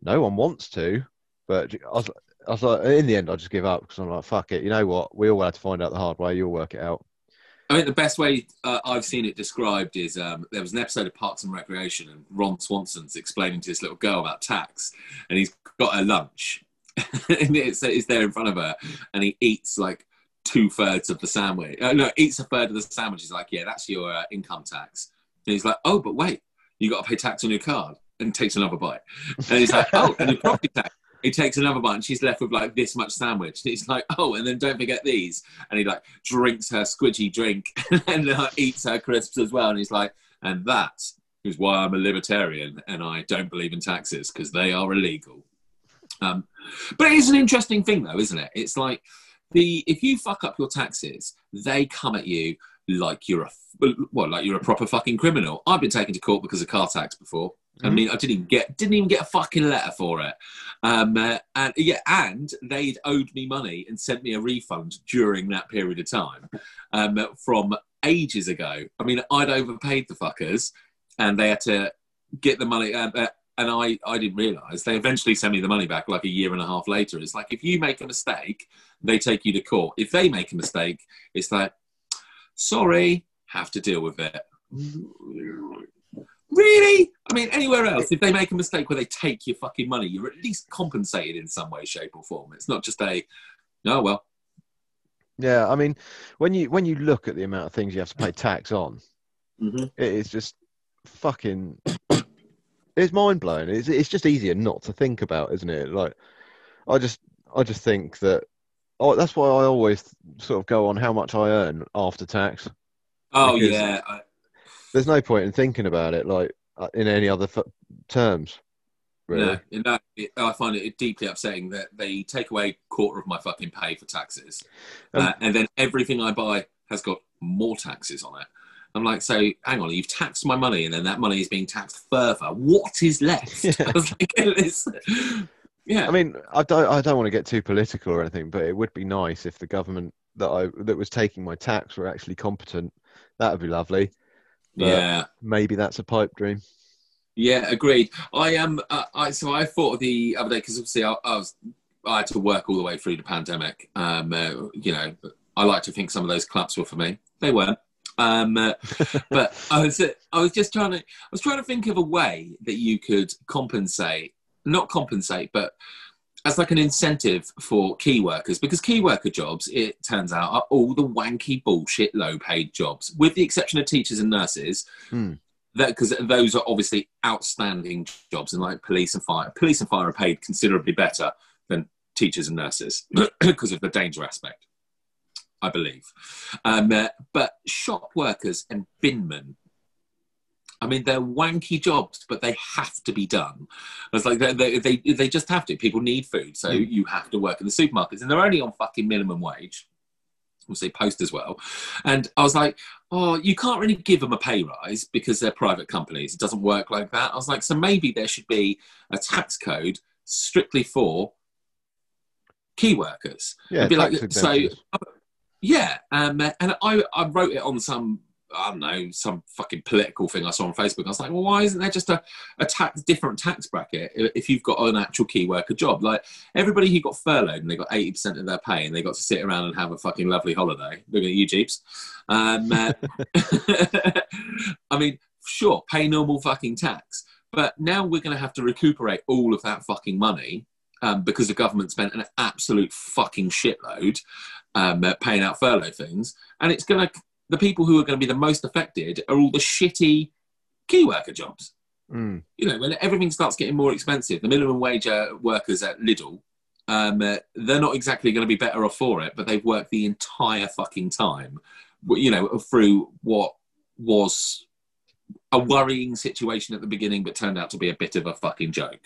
No one wants to. But I was like, in the end, I just give up because I'm like, fuck it. You know what? We all had to find out the hard way. You'll work it out. I think the best way I've seen it described is there was an episode of Parks and Recreation and Ron Swanson's explaining to this little girl about tax and he's got her lunch and it's there in front of her and he eats like 2/3 of the sandwich. No, eats a third of the sandwich. He's like, yeah, that's your income tax. And he's like, oh, but wait, you got to pay tax on your card. And takes another bite. And he's like, oh, and your property tax. He takes another bite and she's left with like this much sandwich. And he's like, oh, and then don't forget these. And he like drinks her squidgy drink and eats her crisps as well. And he's like, and that is why I'm a libertarian and I don't believe in taxes because they are illegal. But it is an interesting thing though, isn't it? It's like, if you fuck up your taxes, they come at you like you're a proper fucking criminal. I've been taken to court because of car tax before. I mean, I didn't even get a fucking letter for it. And they'd owed me money and sent me a refund during that period of time from ages ago. I mean, I'd overpaid the fuckers, and they had to get the money. And I didn't realise. They eventually sent me the money back like a year and a half later. It's like, if you make a mistake, they take you to court. If they make a mistake, it's like, sorry, have to deal with it. Really? I mean, anywhere else, if they make a mistake where they take your fucking money, you're at least compensated in some way, shape or form. It's not just a, oh, well. Yeah, I mean, when you look at the amount of things you have to pay tax on, it is just fucking... It's mind blowing. It's just easier not to think about, isn't it? Like, I just think that Oh, that's why I always sort of go on how much I earn after tax. Oh, yeah. There's no point in thinking about it, like, in any other terms. Really. No, I find it deeply upsetting that they take away a quarter of my fucking pay for taxes. And then everything I buy has got more taxes on it. I'm like, so hang on, you've taxed my money and then that money is being taxed further. What is left? Yeah. I was like, yeah. I mean, I don't want to get too political or anything, but it would be nice if the government that was taking my tax were actually competent. That would be lovely. But yeah. Maybe that's a pipe dream. Yeah, agreed. I thought the other day, because obviously I had to work all the way through the pandemic. I like to think some of those claps were for me. They weren't. But I was trying to think of a way that you could not compensate, but as like an incentive for key workers, because key worker jobs, it turns out, are all the wanky bullshit low paid jobs, with the exception of teachers and nurses, because those are obviously outstanding jobs, and like police and fire are paid considerably better than teachers and nurses because of the danger aspect, I believe. But shop workers and binmen, I mean, they're wanky jobs, but they have to be done. It's like they just have to. People need food, so you have to work in the supermarkets, and they're only on fucking minimum wage, obviously post as well. And I was like, oh, you can't really give them a pay rise because they're private companies. It doesn't work like that. I was like, so maybe there should be a tax code strictly for key workers. Yeah, it'd be like, so. Yeah, and I wrote it on some fucking political thing I saw on Facebook. I was like, well, why isn't there just a different tax bracket if you've got an actual key worker job? Like, everybody who got furloughed and they got 80% of their pay and they got to sit around and have a fucking lovely holiday. Looking at you, Jeeps. I mean, sure, pay normal fucking tax. But now we're going to have to recuperate all of that fucking money because the government spent an absolute fucking shitload paying out furlough things, and it's going to, the people who are going to be the most affected are all the shitty key worker jobs. You know, when everything starts getting more expensive, the minimum wage workers at Lidl, they're not exactly going to be better off for it, but they've worked the entire fucking time, you know, through what was a worrying situation at the beginning, but turned out to be a bit of a fucking joke.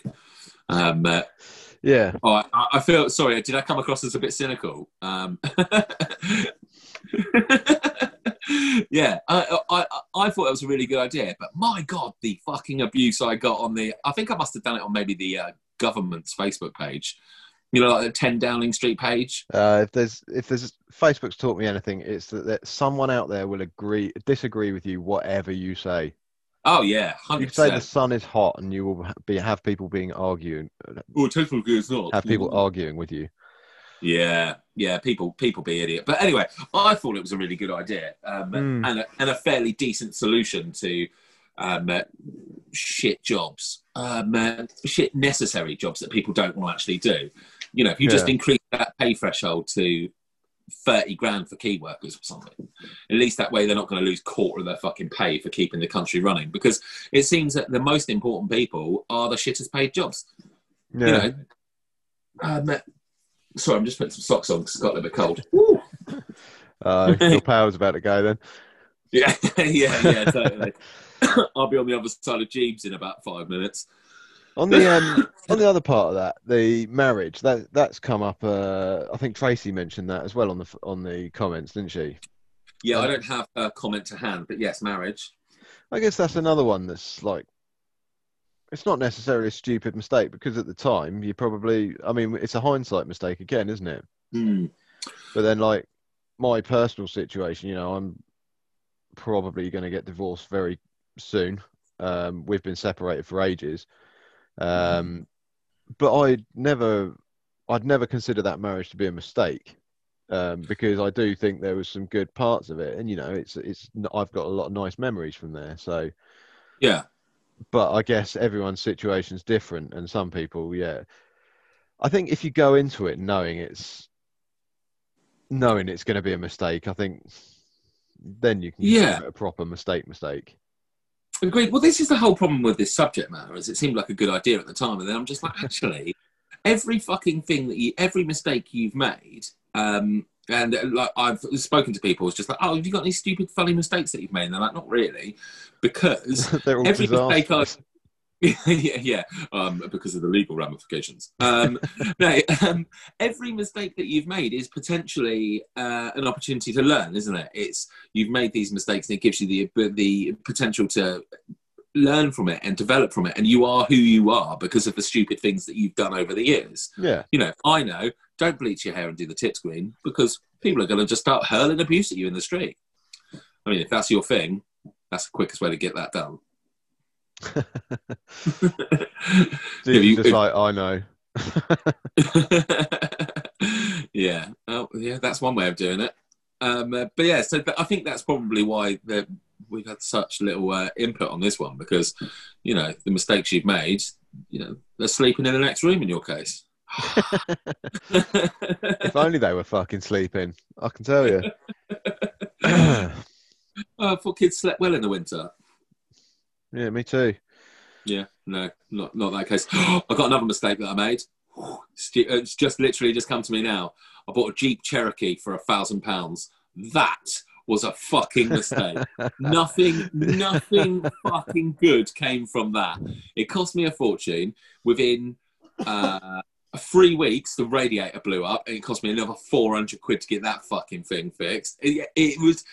Yeah. Oh, I feel sorry. Did I come across as a bit cynical? Yeah. I thought that was a really good idea, but my God, the fucking abuse I got on I think I must have done it on maybe the government's Facebook page. You know, like the 10 Downing Street page. If there's Facebook's taught me anything, it's that someone out there will disagree with you, whatever you say. Oh, yeah, 100%. You say the sun is hot and you will have people arguing. Oh, technically it's not. Have people arguing with you. Yeah, people be idiot. But anyway, I thought it was a really good idea and a fairly decent solution to shit jobs, shit necessary jobs that people don't want to actually do. You know, if you just increase that pay threshold to 30 grand for key workers or something, at least that way they're not going to lose a quarter of their fucking pay for keeping the country running, because it seems that the most important people are the shittest paid jobs. Yeah. You know, sorry, I'm just putting some socks on because it's got a little bit cold. Woo! Your power's about to go then. Yeah, yeah, totally. I'll be on the other side of Jeeves in about 5 minutes. On the on the other part of that, the marriage that's come up. I think Tracy mentioned that as well on the comments, didn't she? Yeah, I don't have a comment to hand, but yes, marriage. I guess that's another one that's like, it's not necessarily a stupid mistake, because at the time you probably, I mean, it's a hindsight mistake again, isn't it? But then, like, my personal situation, you know, I'm probably going to get divorced very soon. We've been separated for ages. But I'd never consider that marriage to be a mistake, because I do think there was some good parts of it, and you know, it's I've got a lot of nice memories from there. So yeah, but I guess everyone's situation's different, and some people, yeah, I think if you go into it knowing it's going to be a mistake, I think then you can give it a proper mistake. Agreed. Well, this is the whole problem with this subject matter, is it seemed like a good idea at the time, and then I'm just like, actually, every mistake you've made And like I've spoken to people, it's just like, oh, have you got any stupid, funny mistakes that you've made? And they're like, not really, because they're all every mistake I... because of the legal ramifications. Every mistake that you've made is potentially an opportunity to learn, isn't it? It's you've made these mistakes, and it gives you the potential to learn from it and develop from it, and you are who you are because of the stupid things that you've done over the years. Yeah, you know, I know. Don't bleach your hair and do the tips green, because people are going to just start hurling abuse at you in the street. I mean, if that's your thing, that's the quickest way to get that done. I know. Yeah, oh, yeah, that's one way of doing it. But yeah, so I think that's probably why we've had such little input on this one, because you know the mistakes you've made, you know, they're sleeping in the next room in your case. If only they were fucking sleeping, I can tell you. I thought kids slept well in the winter. Yeah, me too. Yeah, no, not that case. I got another mistake that I made. It's just literally just come to me now. I bought a Jeep Cherokee for £1,000. That was a fucking mistake. nothing fucking good came from that. It cost me a fortune. Within 3 weeks, the radiator blew up, and it cost me another 400 quid to get that fucking thing fixed. It was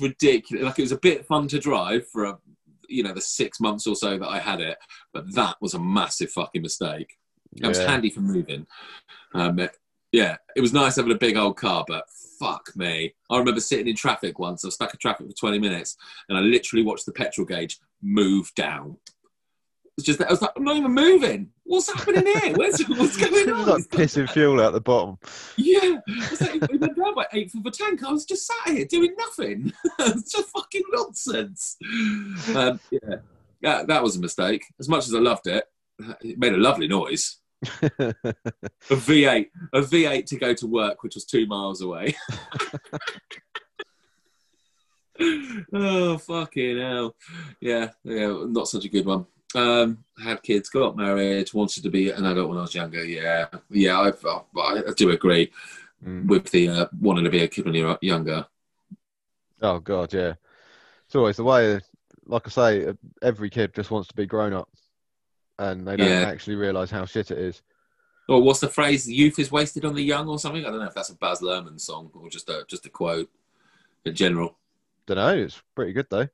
ridiculous. Like, it was a bit fun to drive for a, you know, the 6 months or so that I had it, but that was a massive fucking mistake. It was handy for moving. It was nice having a big old car, but fuck me. I remember sitting in traffic once. I was stuck in traffic for 20 minutes, and I literally watched the petrol gauge move down. I was like, I'm not even moving. What's happening here? What's going on? It's like pissing fuel out the bottom. Yeah. I was like, it went down by 8th of a tank. I was just sat here doing nothing. It's just fucking nonsense. That was a mistake. As much as I loved it, it made a lovely noise. A V8 to go to work, which was 2 miles away. Oh, fucking hell. Yeah, not such a good one. Had kids, got married, wanted to be an adult when I was younger. I do agree with the wanting to be a kid when you're younger. Oh god, yeah, it's always the way. Like I say, every kid just wants to be grown up, and they don't actually realise how shit it is. Or what's the phrase? Youth is wasted on the young, or something. I don't know if that's a Baz Luhrmann song or just a quote in general. Don't know. It's pretty good though.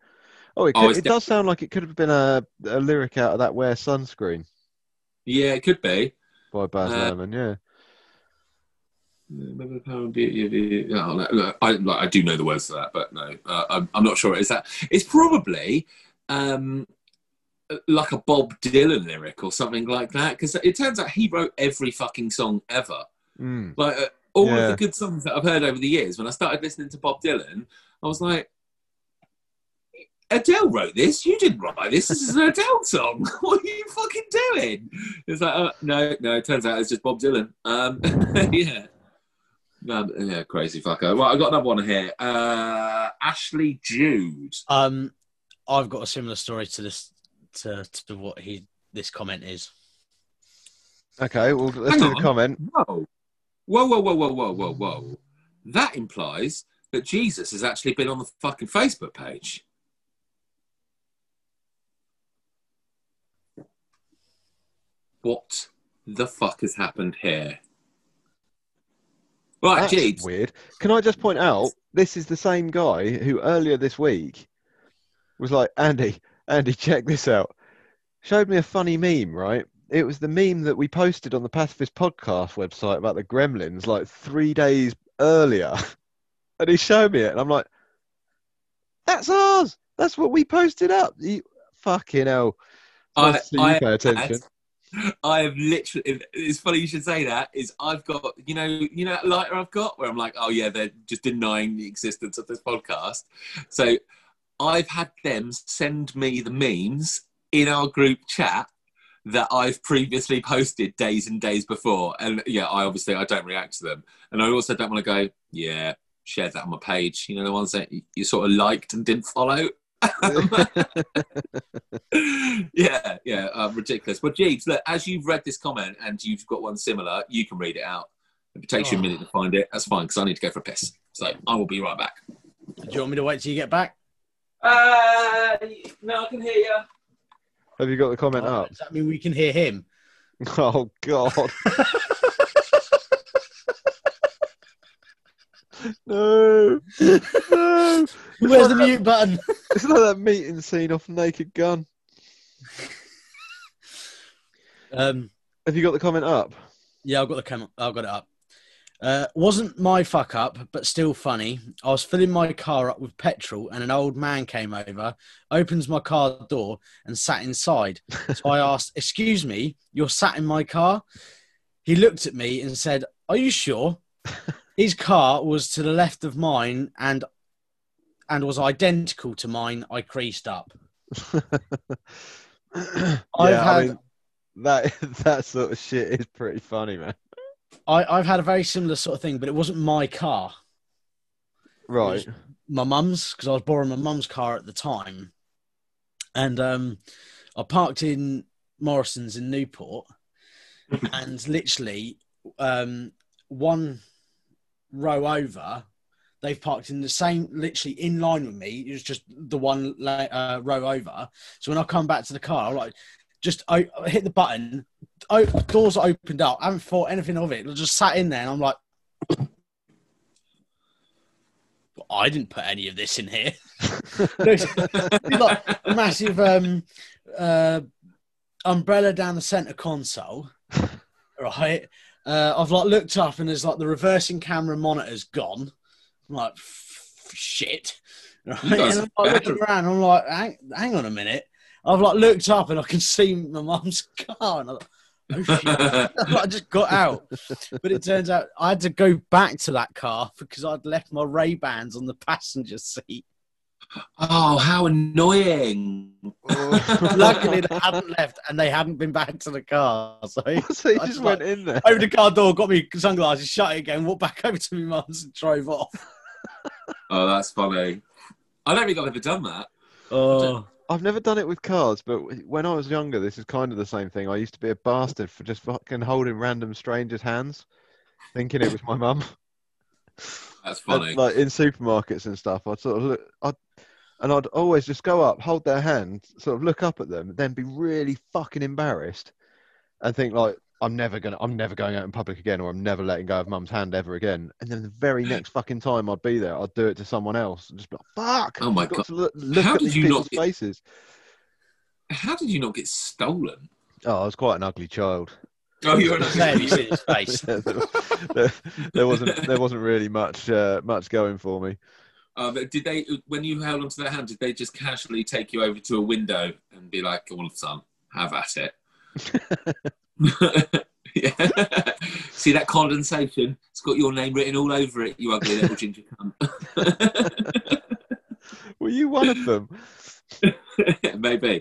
Oh, it does sound like it could have been a lyric out of that Wear Sunscreen. Yeah, it could be. By Baz Luhrmann, yeah. Remember the power and beauty of you. No, I do know the words to that, but no, I'm not sure it is that. It's probably like a Bob Dylan lyric or something like that, because it turns out he wrote every fucking song ever. Mm. Like all of the good songs that I've heard over the years, when I started listening to Bob Dylan, I was like, Adele wrote this. You didn't write this. This is an Adele song. What are you fucking doing? It's like, oh, no. It turns out it's just Bob Dylan. Crazy fucker. Well, I've got another one here. Ashley Jude. I've got a similar story to this to what this comment is. Okay, well, let's do the comment. Whoa. That implies that Jesus has actually been on the fucking Facebook page. What the fuck has happened here? Right, that's Jeeves. Weird. Can I just point out, this is the same guy who earlier this week was like, Andy, check this out. Showed me a funny meme, right? It was the meme that we posted on the Passivist Podcast website about the gremlins like 3 days earlier. And he showed me it, and I'm like, that's ours. That's what we posted up. You fucking hell. I pay attention. I have literally, it's funny you should say that, is I've got, you know that lighter I've got where I'm like, oh yeah, they're just denying the existence of this podcast. So I've had them send me the memes in our group chat that I've previously posted days and days before. And yeah, I don't react to them. And I also don't want to go, yeah, share that on my page. You know, the ones that you sort of liked and didn't follow. Ridiculous. Well, Jeeves, look, as you've read this comment and you've got one similar, you can read it out If it takes you a minute to find it, that's fine, because I need to go for a piss. So I will be right back. Do you want me to wait till you get back? No, I can hear you. Have you got the comment up? Does that mean we can hear him? Oh, God. No. No. Where's the mute button? It's like that meeting scene off Naked Gun. Have you got the comment up? Yeah, I've got the comment. I've got it up. Wasn't my fuck up, but still funny. I was filling my car up with petrol and an old man came over, opens my car door and sat inside. So I asked, excuse me, you're sat in my car? He looked at me and said, are you sure? His car was to the left of mine and was identical to mine. I creased up. That sort of shit is pretty funny, man. I've had a very similar sort of thing, but it wasn't my car. Right. It was my mum's, because I was borrowing my mum's car at the time. And I parked in Morrison's in Newport. And literally one row over, they've parked in the same, literally in line with me. It was just the one row over. So when I come back to the car, I'm like... I hit the button, doors opened up. I haven't thought anything of it. I just sat in there and I'm like, I didn't put any of this in here. Like a massive umbrella down the centre console, right? I've like looked up and there's like the reversing camera monitor's gone. I'm like, shit. Right? And I'm like, looking around, I'm like, hang on a minute. I've like looked up and I can see my mum's car and I'm like, oh shit. I just got out. But it turns out I had to go back to that car because I'd left my Ray-Bans on the passenger seat. Oh, how annoying. Luckily they hadn't left and they hadn't been back to the car. So you just went in there. Opened the car door, got me sunglasses, shut it again, walked back over to my mum's and drove off. Oh, that's funny. I don't think I've ever done that. Oh. I've never done it with cars, but when I was younger, this is kind of the same thing. I used to be a bastard for just fucking holding random strangers' hands, thinking it was my mum. That's funny. And, like in supermarkets and stuff, I'd sort of look, I'd always just go up, hold their hand, sort of look up at them, then be really fucking embarrassed, and think like, I'm never going out in public again, or I'm never letting go of mum's hand ever again. And then the very next fucking time I'd be there, I'd do it to someone else and just be like, fuck! Oh my God. Look how at did these you not get... faces. How did you not get stolen? Oh, I was quite an ugly child. Oh, you were an ugly face. There wasn't really much going for me. Did they, when you held onto their hand, did they just casually take you over to a window and be like, all of a sudden, have at it? Yeah. See that condensation? It's got your name written all over it, you ugly little ginger cunt. Were you one of them? Maybe.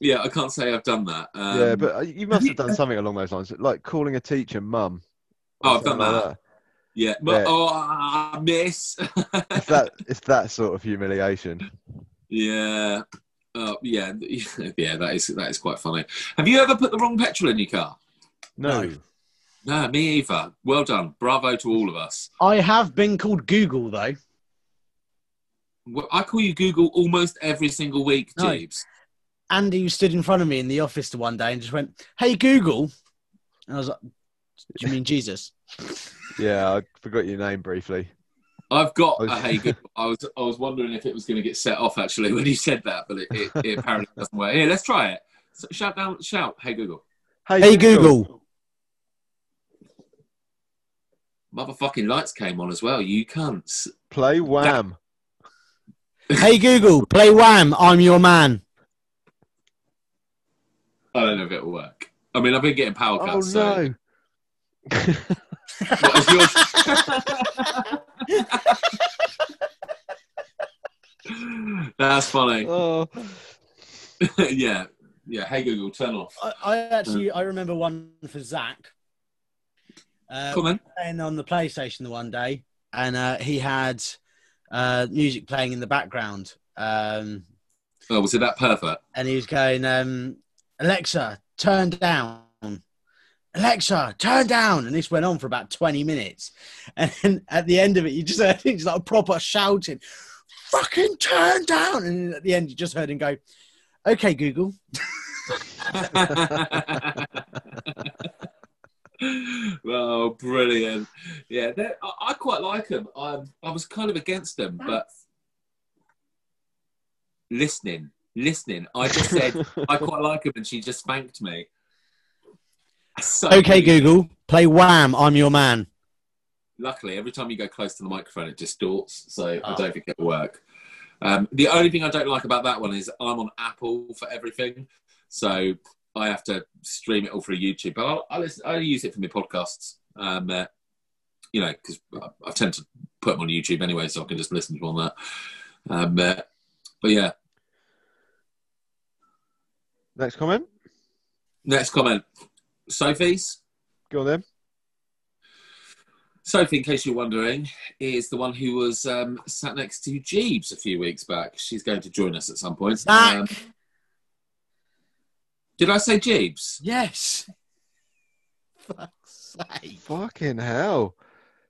Yeah, I can't say I've done that. Yeah, but you must have done something along those lines, like calling a teacher mum. Oh, I've done that. Like that. Yeah. Yeah. Oh, miss. it's that sort of humiliation. Yeah. Yeah, that is quite funny. Have you ever put the wrong petrol in your car? No. No, me either. Well done. Bravo to all of us. I have been called Google, though. Well, I call you Google almost every single week, Jeeves. No. Andy stood in front of me in the office one day and just went, hey, Google. And I was like, do you mean Jesus? Yeah, I forgot your name briefly. I've got a hey Google. I was wondering if it was going to get set off actually when you said that, but it apparently doesn't work. Here, let's try it. So shout, hey Google. Hey Google. Motherfucking lights came on as well. You cunts. Play Wham. Hey Google, play Wham. I'm your man. I don't know if it will work. I mean, I've been getting power cuts. Oh no. So... What was yours? That's funny. Oh. yeah. Hey Google, turn off. I remember one for Zach. Come on. Playing on the PlayStation the one day, and he had music playing in the background. Oh, was it that pervert? And he was going, Alexa, turn down. Alexa, turn down. And this went on for about 20 minutes. And then at the end of it, you just heard it's like a proper shouting, fucking turn down. And at the end, you just heard him go, okay, Google. Oh, brilliant. Yeah, I quite like them. I was kind of against them, but listening. I just said, I quite like them, and she just spanked me. So okay, Google, play Wham, I'm Your Man. Luckily, every time you go close to the microphone, it distorts, so I don't think it'll work. The only thing I don't like about that one is I'm on Apple for everything, so I have to stream it all through YouTube. But I use it for my podcasts, you know, because I tend to put them on YouTube anyway, so I can just listen to them on that. But yeah. Next comment? Next comment. Sophie's. Go on then. Sophie, in case you're wondering, is the one who was sat next to Jeeves a few weeks back. She's going to join us at some point. Did I say Jeeves? Yes. Fuck's sake. Fucking hell.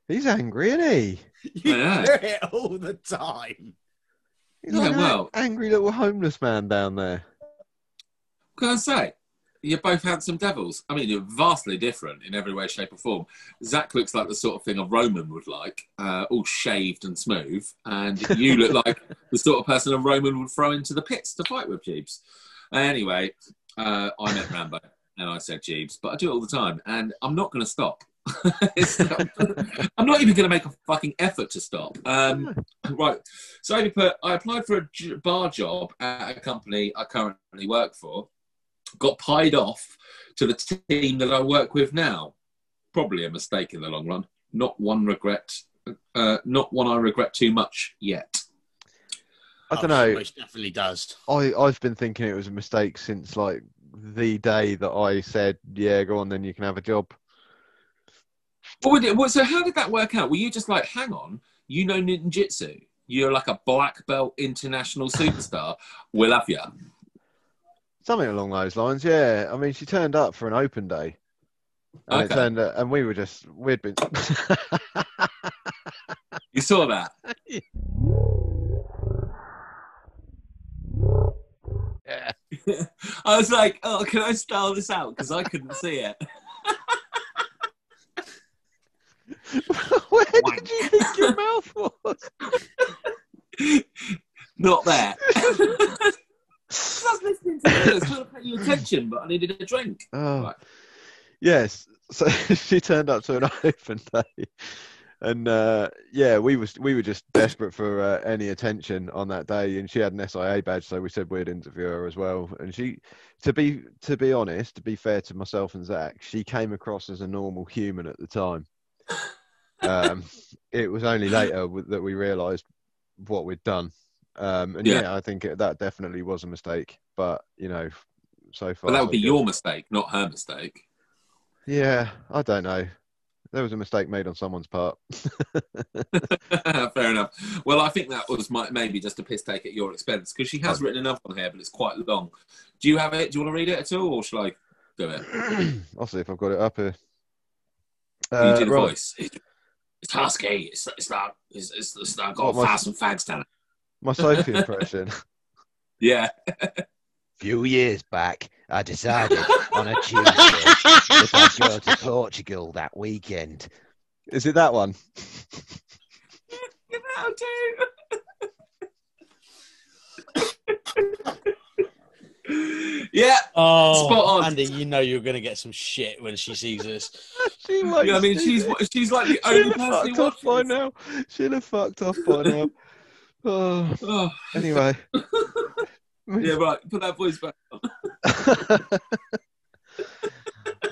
He's angry, isn't he? You hear it all the time. He's like an angry little homeless man down there. What can I say? You're both handsome devils. I mean, you're vastly different in every way, shape or form. Zach looks like the sort of thing a Roman would like, all shaved and smooth. And you look like the sort of person a Roman would throw into the pits to fight with Jeeves. Anyway, I met Rambo and I said Jeeves, but I do it all the time. And I'm not going to stop. I'm not even going to make a fucking effort to stop. Right. So I applied for a bar job at a company I currently work for. Got pied off to the team that I work with now. Probably a mistake in the long run. Not one I regret too much yet. I don't know. It definitely does. I've been thinking it was a mistake since like the day that I said, yeah, go on, then you can have a job. So how did that work out? Were you just like, hang on, you know ninjutsu. You're like a black belt international superstar. We'll have you. Something along those lines, yeah. I mean, she turned up for an open day. And okay. It turned up, and we were just... We'd been... You saw that? Yeah. I was like, oh, can I style this out? Because I couldn't see it. Where did you think your mouth was? Not there. I was listening to you. I was trying to pay you attention, but I needed a drink. Oh. Right. Yes. So she turned up to an open day, and yeah, we were just desperate for any attention on that day. And she had an SIA badge, so we said we'd interview her as well. And she, to be honest, to be fair to myself and Zach, she came across as a normal human at the time. It was only later that we realised what we'd done. And yeah, I think that definitely was a mistake, but you know, so far. But that would be your mistake, not her mistake. Yeah, I don't know. There was a mistake made on someone's part. Fair enough. Well, I think that was maybe just a piss take at your expense, because she has written enough on here, but it's quite long. Do you have it? Do you want to read it at all, or shall I do it? I'll see if I've got it up here. You did a voice. It's husky. It's not got fast and fags down it. My Sophie impression. Yeah. Few years back, I decided on a Tuesday that I'd go to Portugal that weekend. Is it that one? Yeah, that'll do. Yeah. Oh, spot on. Andy, you know you're going to get some shit when she sees us. She might. You know, I mean, she's like the only person who watches. By now. She'll have fucked off by now. Oh. Anyway. Yeah, right. Put that voice back on.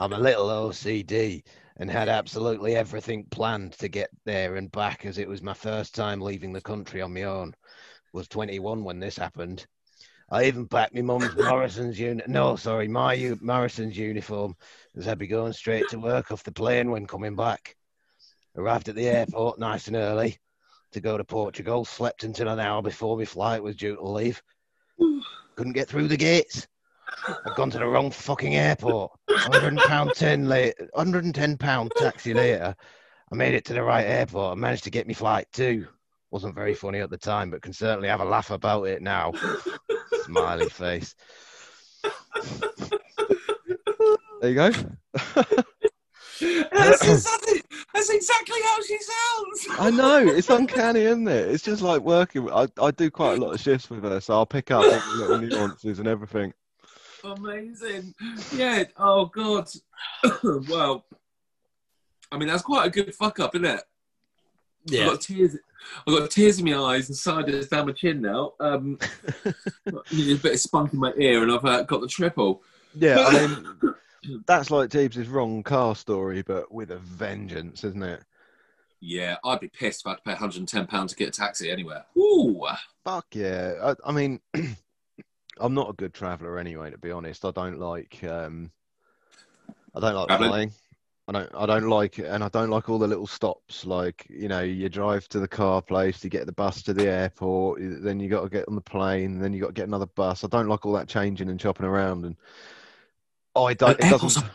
I'm a little OCD and had absolutely everything planned to get there and back, as it was my first time leaving the country on my own. Was 21 when this happened. I even packed my mum's Morrison's uniform, as I'd be going straight to work off the plane when coming back. Arrived at the airport nice and early to go to Portugal, slept until an hour before my flight was due to leave. Couldn't get through the gates. I've gone to the wrong fucking airport. £110 taxi later, I made it to the right airport and managed to get me flight too. Wasn't very funny at the time, but can certainly have a laugh about it now. Smiley face. There you go. That's exactly how she sounds. I know, it's uncanny, isn't it? It's just like working. I do quite a lot of shifts with her, so I'll pick up all the little nuances and everything. Amazing. Yeah. Oh God. Wow. I mean, that's quite a good fuck up, isn't it? Yeah. I've got tears in my eyes and sideways down my chin now. A bit of spunk in my ear, and I've got the triple. Yeah, I mean, that's like Jeebs' wrong car story, but with a vengeance, isn't it? Yeah, I'd be pissed if I had to pay £110 to get a taxi anywhere. Ooh. Fuck yeah. I mean, I'm not a good traveller anyway, to be honest. I don't like flying. I don't like, and I don't like all the little stops. Like, you know, you drive to the car place, you get the bus to the airport, then you got to get on the plane, then you got to get another bus. I don't like all that changing and chopping around. And The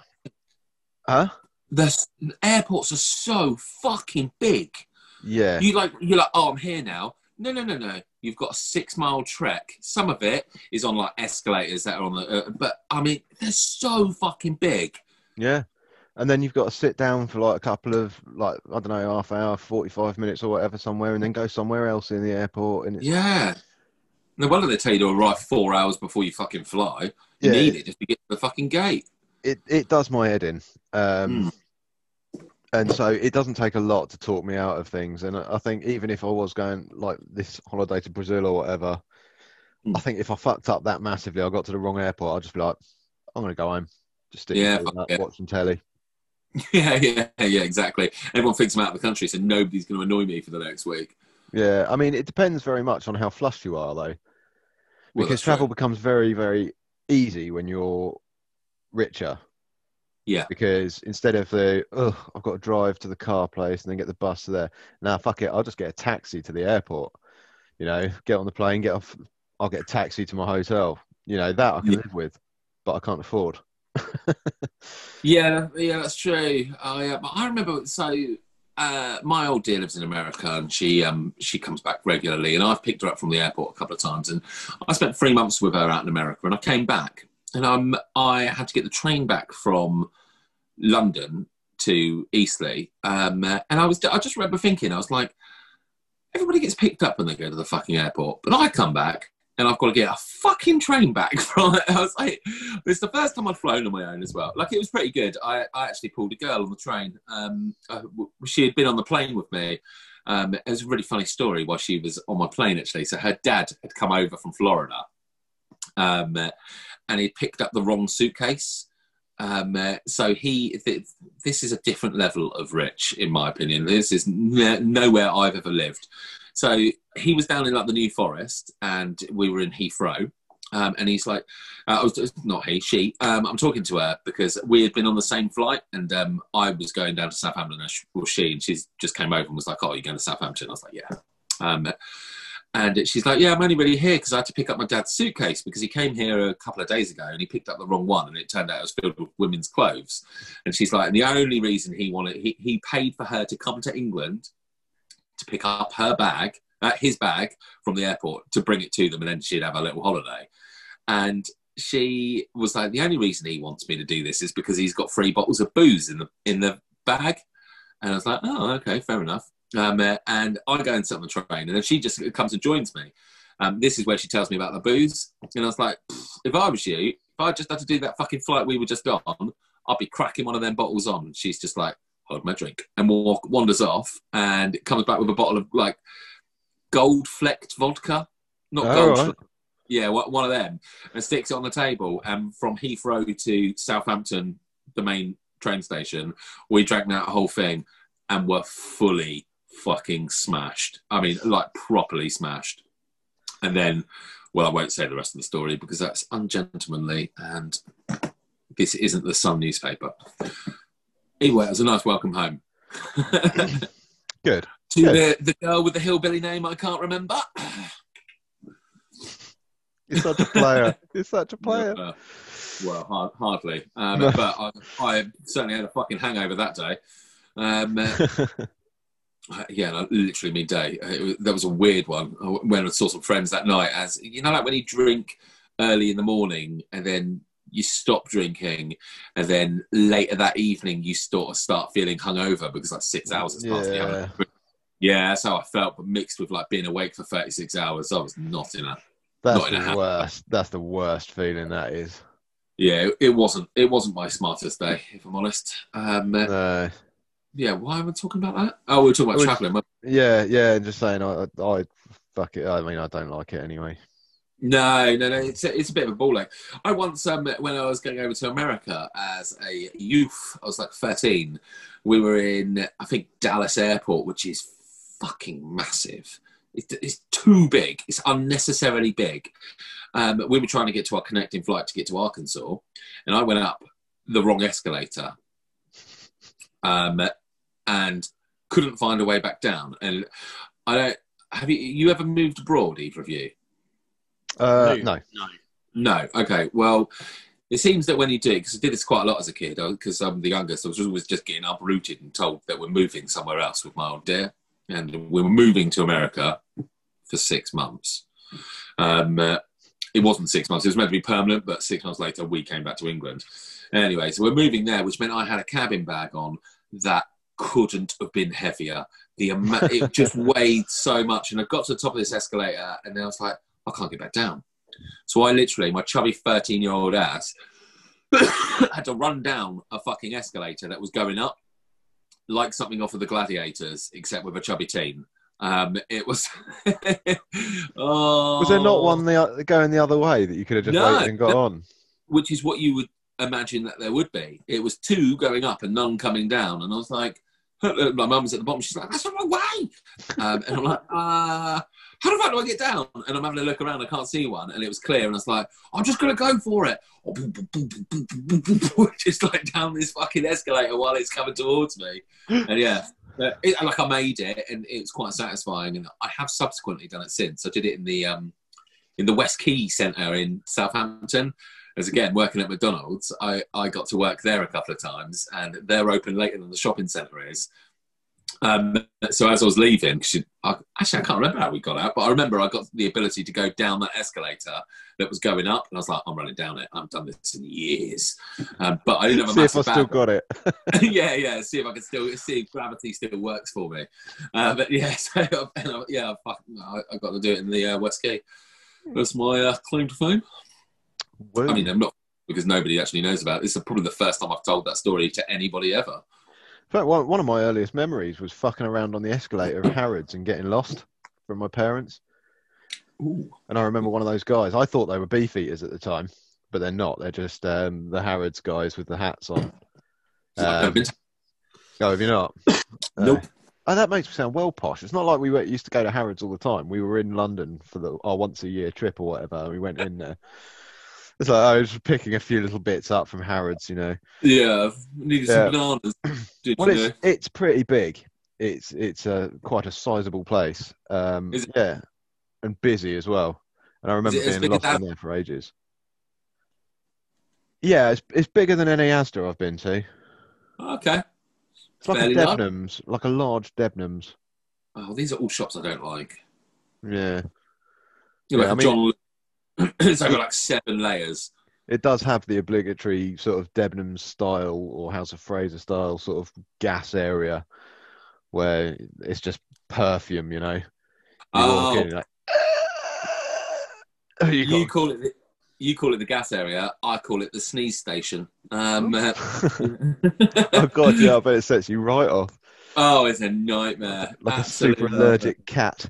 airports are so fucking big. Yeah, you're like, oh, I'm here now. No. You've got a 6-mile trek. Some of it is on like escalators that are on the, but I mean, they're so fucking big. Yeah. And then you've got to sit down for like a couple of, like, I don't know, half hour, 45 minutes or whatever somewhere, and then go somewhere else in the airport. And it's... Yeah. No wonder they tell you to arrive 4 hours before you fucking fly. You need it just to get to the fucking gate. It does my head in. And so it doesn't take a lot to talk me out of things. And I think even if I was going like this holiday to Brazil or whatever, I think if I fucked up that massively, I got to the wrong airport, I'd just be like, I'm going to go home. Just stick to that, watch some telly. Yeah, exactly. Everyone thinks I'm out of the country, so nobody's going to annoy me for the next week. Yeah, I mean, it depends very much on how flushed you are, though. Because travel becomes very, very easy when you're richer. Yeah. Because instead of I've got to drive to the car place and then get the bus to there. Now, fuck it, I'll just get a taxi to the airport. You know, get on the plane, get off. I'll get a taxi to my hotel. You know, that I can live with, but I can't afford. yeah, that's true. I remember. So my old dear lives in America, and she comes back regularly, and I've picked her up from the airport a couple of times. And I spent 3 months with her out in America, and I came back, and I had to get the train back from London to Eastleigh, and I just remember thinking, I was like, everybody gets picked up when they go to the fucking airport, but I come back. And I've got to get a fucking train back from it. I was like, it's the first time I've flown on my own as well. Like, it was pretty good. I actually pulled a girl on the train. She had been on the plane with me. It was a really funny story while she was on my plane, actually. So her dad had come over from Florida. And he picked up the wrong suitcase. So this is a different level of rich, in my opinion. This is nowhere I've ever lived. So he was down in like the New Forest, and we were in Heathrow, and he's like, I'm talking to her because we had been on the same flight, and I was going down to Southampton, and she just came over and was like, oh, you're going to Southampton? I was like, yeah. And she's like, yeah, I'm only really here because I had to pick up my dad's suitcase because he came here a couple of days ago and he picked up the wrong one, and it turned out it was filled with women's clothes. And she's like, and the only reason he paid for her to come to England to pick up his bag from the airport to bring it to them, and then she'd have a little holiday. And she was like, the only reason he wants me to do this is because he's got 3 bottles of booze in the bag. And I was like, oh, okay, fair enough. And I go and sit on the train, and then she just comes and joins me. This is where she tells me about the booze. And I was like, if I was you, if I just had to do that fucking flight we were just on, I'd be cracking one of them bottles on. And she's just like, hold my drink, and wanders off, and comes back with a bottle of like gold flecked vodka, one of them, and sticks it on the table. And from Heathrow to Southampton, the main train station, we drank that whole thing and were fully fucking smashed. I mean, like properly smashed. And then, well, I won't say the rest of the story because that's ungentlemanly, and this isn't the Sun newspaper. Anyway, it was a nice welcome home. Good. To the girl with the hillbilly name I can't remember. You're such a player. You're such a player. Well, hardly. No. But I certainly had a fucking hangover that day. Yeah, literally midday. That was a weird one. When I saw some friends that night, as you know, like when you drink early in the morning and then you stop drinking, and then later that evening you start feeling hungover because like 6 hours has passed. Yeah. Yeah, that's how I felt, but mixed with like being awake for 36 hours, I was not in a. That's the worst feeling. That is. Yeah, it wasn't my smartest day, if I'm honest. No. Yeah, why are we talking about that? Oh, we were talking about travelling. Yeah, and just saying, I fuck it. I mean, I don't like it anyway. No, it's a bit of a ball ache. I once, when I was going over to America as a youth, I was like 13. We were in, I think, Dallas Airport, which is fucking massive. It's too big. It's unnecessarily big. We were trying to get to our connecting flight to get to Arkansas, and I went up the wrong escalator and couldn't find a way back down. And I don't. Have you ever moved abroad, either of you? No. Okay. Well, it seems that when you do, because I did this quite a lot as a kid, because I'm the youngest, I was always just getting uprooted and told that we're moving somewhere else with my old dear, and we were moving to America for 6 months. It wasn't 6 months; it was meant to be permanent. But 6 months later, we came back to England. Anyway, so we're moving there, which meant I had a cabin bag on that couldn't have been heavier. It just weighed so much, and I got to the top of this escalator, and then I was like, I can't get back down. So I literally, my chubby 13-year-old ass, had to run down a fucking escalator that was going up like something off of the Gladiators, except with a chubby teen. It was... Was there not one going the other way that you could have just waited and got on? Which is what you would imagine that there would be. It was two going up and none coming down. And I was like... My mum was at the bottom. She's like, that's not my way. And I'm like, how the fuck do I get down? And I'm having a look around. I can't see one. And it was clear. And I was like, I'm just going to go for it. Just like down this fucking escalator while it's coming towards me. And yeah, like I made it. And it was quite satisfying. And I have subsequently done it since. I did it in the West Quay Centre in Southampton. As again, working at McDonald's, I got to work there a couple of times, and they're open later than the shopping centre is. So as I was leaving, I can't remember how we got out, but I remember I got the ability to go down that escalator that was going up, and I was like, I'm running down it. I've done this in years. But I didn't have a massive bag. See if I still got it. Yeah, see if I can still, see if gravity still works for me. But yeah, I got to do it in the West Quay. That's my claim to fame. Whoa. I mean, I'm not, because nobody actually knows about it. This is probably the first time I've told that story to anybody ever. In fact, one of my earliest memories was fucking around on the escalator of Harrods and getting lost from my parents. Ooh. And I remember one of those guys, I thought they were beefeaters at the time, but they're not. They're just the Harrods guys with the hats on. Oh, have you not? Nope. Oh, that makes me sound well posh. It's not like we used to go to Harrods all the time. We were in London for our once-a-year trip or whatever, and we went in there. It's like I was picking a few little bits up from Harrods, you know. Yeah, needed some bananas. Well, it's pretty big. It's quite a sizable place. Yeah, and busy as well. And I remember being lost in there for ages. Yeah, it's bigger than any Asda I've been to. Okay. It's like a Debenham's, like a large Debenham's. Oh, these are all shops I don't like. Yeah. Yeah, I mean, it's over like 7 layers. It does have the obligatory sort of Debenhams style or House of Fraser style sort of gas area where it's just perfume, you know. You call it the gas area. I call it the sneeze station. Oh God, yeah, I bet it sets you right off. Oh, it's a nightmare. Like absolute a super allergic cat.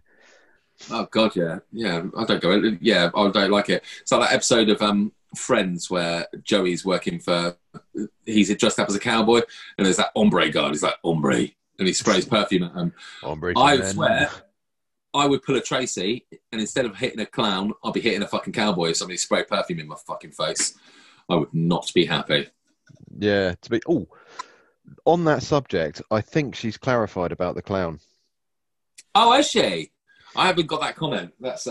Oh God, yeah. I don't go. Yeah, I don't like it. It's like that episode of Friends where Joey's working for. He's dressed up as a cowboy, and there's that ombre guard. He's like ombre, and he sprays perfume at him. Ombre. I swear, I would pull a Tracy, and instead of hitting a clown, I'd be hitting a fucking cowboy if somebody sprayed perfume in my fucking face. I would not be happy. Yeah, to be. Oh, on that subject, I think she's clarified about the clown. Oh, is she? I haven't got that comment. That's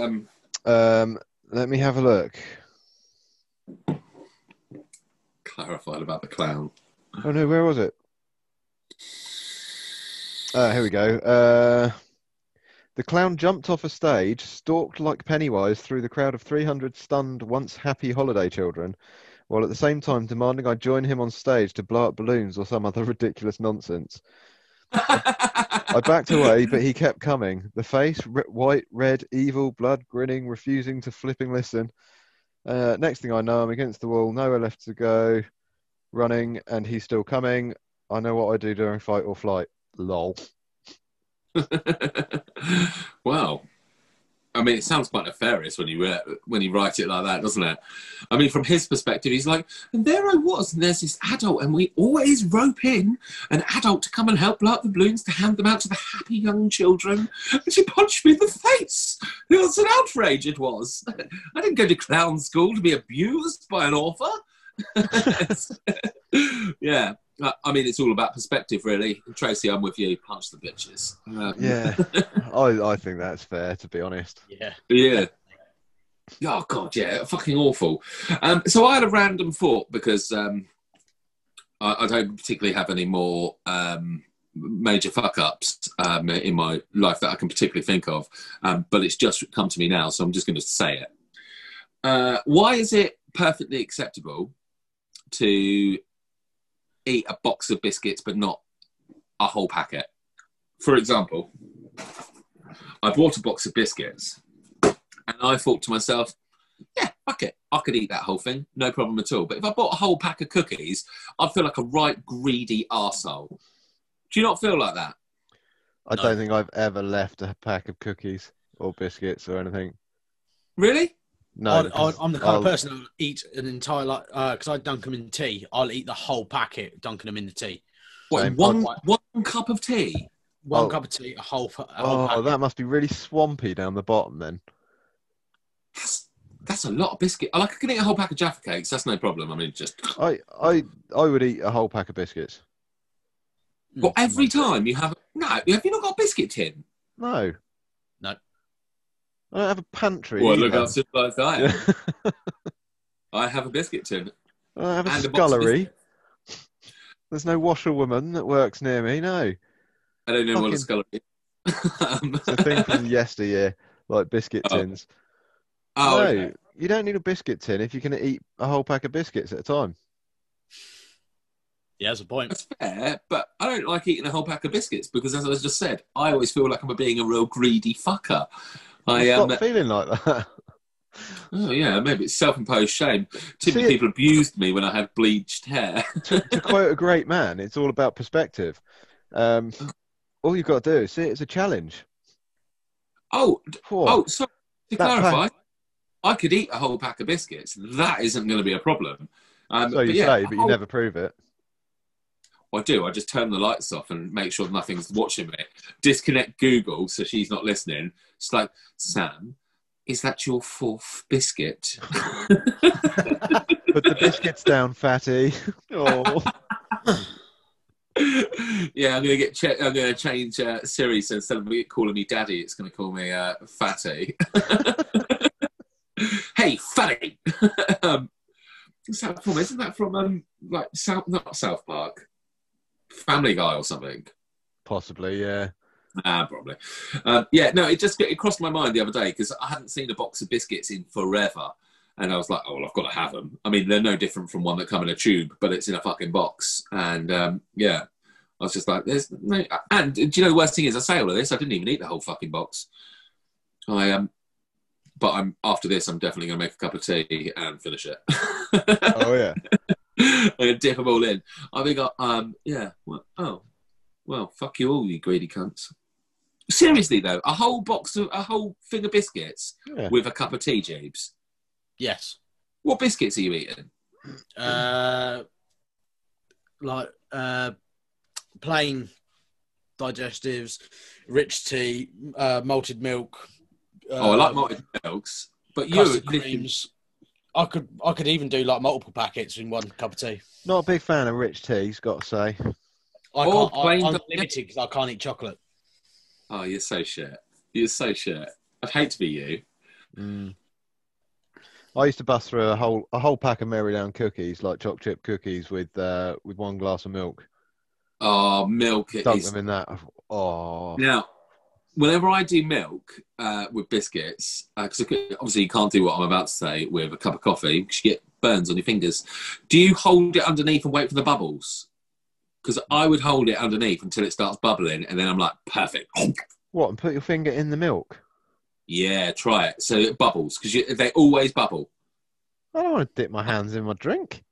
Let me have a look. Clarified about the clown. Oh no, where was it? Here we go. The clown jumped off a stage, stalked like Pennywise through the crowd of 300 stunned, once happy holiday children, while at the same time demanding I join him on stage to blow up balloons or some other ridiculous nonsense. I backed away, but he kept coming. The face, white, red, evil, blood, grinning, refusing to flipping listen. Next thing I know, I'm against the wall, nowhere left to go, running, and he's still coming. I know what I do during fight or flight. Lol. Wow. I mean, it sounds quite nefarious when you write it like that, doesn't it? I mean, from his perspective, he's like, and there I was, and there's this adult, and we always rope in an adult to come and help blow up the balloons to hand them out to the happy young children, and she punched me in the face. It was an outrage, it was. I didn't go to clown school to be abused by an author. Yeah. I mean, it's all about perspective, really. Tracy, I'm with you. Punch the bitches. Yeah, I think that's fair, to be honest. Yeah. Yeah. Oh, God, yeah. Fucking awful. So I had a random thought because I don't particularly have any more major fuck-ups in my life that I can particularly think of. But it's just come to me now, so I'm just going to say it. Why is it perfectly acceptable to eat a box of biscuits but not a whole packet? For example, I bought a box of biscuits and I thought to myself, yeah, fuck it, I could eat that whole thing, no problem at all. But if I bought a whole pack of cookies, I'd feel like a right greedy arsehole. Do you not feel like that? I don't think I've ever left a pack of cookies or biscuits or anything. Really? No, I'm the kind of person who will eat an entire, like, because I dunk them in tea. I'll eat the whole packet, dunking them in the tea. What, one cup of tea? One cup of tea, a whole packet. That must be really swampy down the bottom then. That's a lot of biscuit. Like, I can eat a whole pack of Jaffa cakes. That's no problem. I mean, just I would eat a whole pack of biscuits. Well, every time you have have you not got a biscuit tin? No. I don't have a pantry. Well, look how civilised I am. I have a biscuit tin. I have a scullery. There's no washerwoman that works near me, no. I don't know what a scullery is. It's a thing from yesteryear, like biscuit tins. Oh, no, okay. You don't need a biscuit tin if you can eat a whole pack of biscuits at a time. Yeah, that's a point. That's fair, but I don't like eating a whole pack of biscuits because, as I just said, I always feel like I'm being a real greedy fucker. I am not feeling like that. Oh, yeah, maybe it's self-imposed shame. Too many people abused me when I had bleached hair. To quote a great man, it's all about perspective. All you've got to do is see it as a challenge. So to clarify, I could eat a whole pack of biscuits. That isn't going to be a problem. But you never prove it. I do. I just turn the lights off and make sure nothing's watching me. Disconnect Google so she's not listening. It's like, Sam, is that your fourth biscuit? Put the biscuits down, fatty. Oh. Yeah, I'm going to change Siri. So instead of calling me daddy, it's going to call me fatty. Hey, fatty. Isn't that from like South Park? Family Guy or something? Possibly, yeah. Probably. Yeah, no, it crossed my mind the other day because I hadn't seen a box of biscuits in forever. And I was like, oh, well, I've got to have them. I mean, they're no different from one that come in a tube, but it's in a fucking box. And, yeah, I was just like, there's no... And do you know the worst thing is I say all of this, I didn't even eat the whole fucking box. After this, I'm definitely going to make a cup of tea and finish it. Oh, yeah. I'm going to dip them all in. I think, fuck you all, you greedy cunts. Seriously, though, a whole thing of biscuits with a cup of tea, Jabes. Yes. What biscuits are you eating? Plain digestives, rich tea, malted milk. I like malted milks, but custard creams. I could even do like multiple packets in one cup of tea. Not a big fan of rich teas, got to say. I'm limited because I can't eat chocolate. Oh, you're so shit. You're so shit. I'd hate to be you. Mm. I used to bust through a whole pack of Mary Down cookies, like choc chip cookies, with one glass of milk. Oh, milk! Dunk them in that. Oh. Now, whenever I do milk with biscuits, because obviously you can't do what I'm about to say with a cup of coffee, because you get burns on your fingers. Do you hold it underneath and wait for the bubbles? Because I would hold it underneath until it starts bubbling, and then I'm like, perfect. What, and put your finger in the milk? Yeah, try it. So it bubbles, because they always bubble. I don't want to dip my hands in my drink.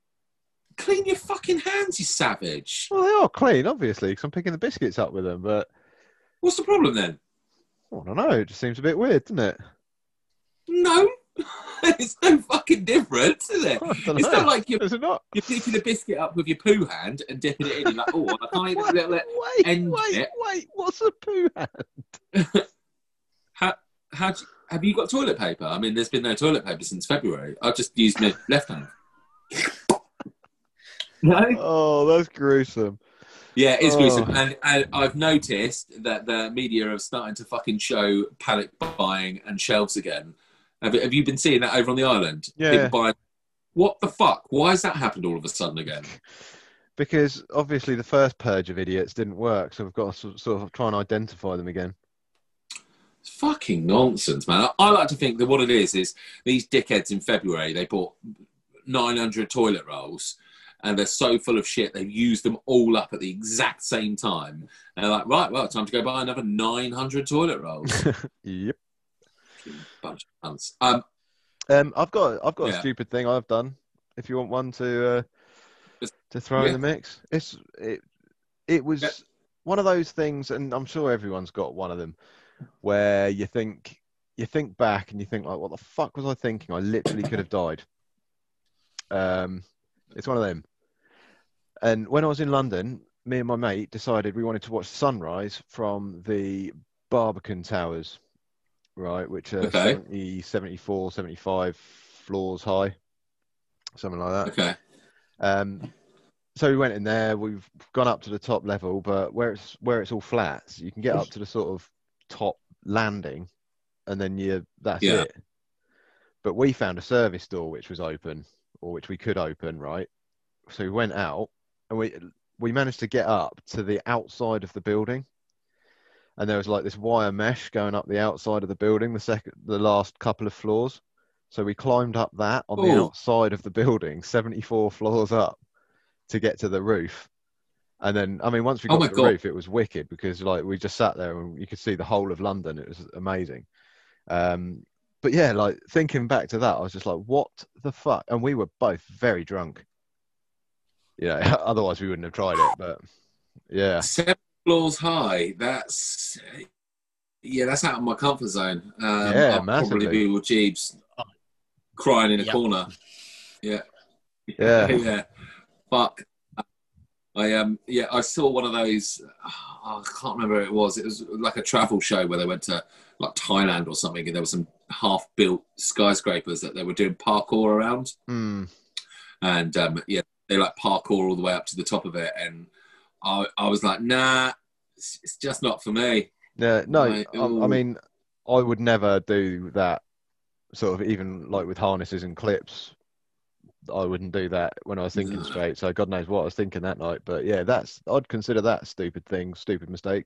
Clean your fucking hands, you savage. Well, they are clean, obviously, because I'm picking the biscuits up with them, but... What's the problem, then? I don't know. It just seems a bit weird, doesn't it? No. It's no fucking difference, is it? It's not like you're picking a biscuit up with your poo hand and dipping it in. You're like, oh, I can't even wait, what's a poo hand? Have you got toilet paper? I mean, there's been no toilet paper since February. I've just used my left hand. No? Oh, that's gruesome. Yeah, it's gruesome. And I've noticed that the media are starting to fucking show panic buying and shelves again. Have you been seeing that over on the island? Yeah. What the fuck? Why has that happened all of a sudden again? Because obviously the first purge of idiots didn't work, so we've got to sort of try and identify them again. It's fucking nonsense, man. I like to think that what it is these dickheads in February, they bought 900 toilet rolls, and they're so full of shit, they've used them all up at the exact same time. And they're like, right, well, time to go buy another 900 toilet rolls. Yep. Bunch of cunts. I've got a stupid thing I've done. If you want one to throw in the mix, it was one of those things, and I'm sure everyone's got one of them, where you think back and you think like, what the fuck was I thinking? I literally could have died. It's one of them. And when I was in London, me and my mate decided we wanted to watch sunrise from the Barbican Towers. Right, which are 70, 74, 75 floors high, something like that. Okay. So we went in there. We've gone up to the top level, but where it's all flats, you can get up to the sort of top landing, and then that's it. But we found a service door which was open, or which we could open, right? So we went out, and we managed to get up to the outside of the building. And there was like this wire mesh going up the outside of the building, the last couple of floors. So we climbed up that on the outside of the building, 74 floors up, to get to the roof. And then, I mean, once we got to the roof, it was wicked because like we just sat there and you could see the whole of London. It was amazing. But yeah, like thinking back to that, I was just like, what the fuck? And we were both very drunk. You know, otherwise we wouldn't have tried it. But yeah. 7 floors high, that's out of my comfort zone. I'll massively probably be with Jeebs crying in a corner. Yeah. But I saw one of those. I can't remember who it was. It was like a travel show where they went to like Thailand or something, and there were some half-built skyscrapers that they were doing parkour around. Mm. And they like parkour all the way up to the top of it, and I was like, nah, it's just not for me. Yeah, no, like, I mean, I would never do that sort of, even like with harnesses and clips. I wouldn't do that when I was thinking straight. So God knows what I was thinking that night. But yeah, I'd consider that stupid mistake.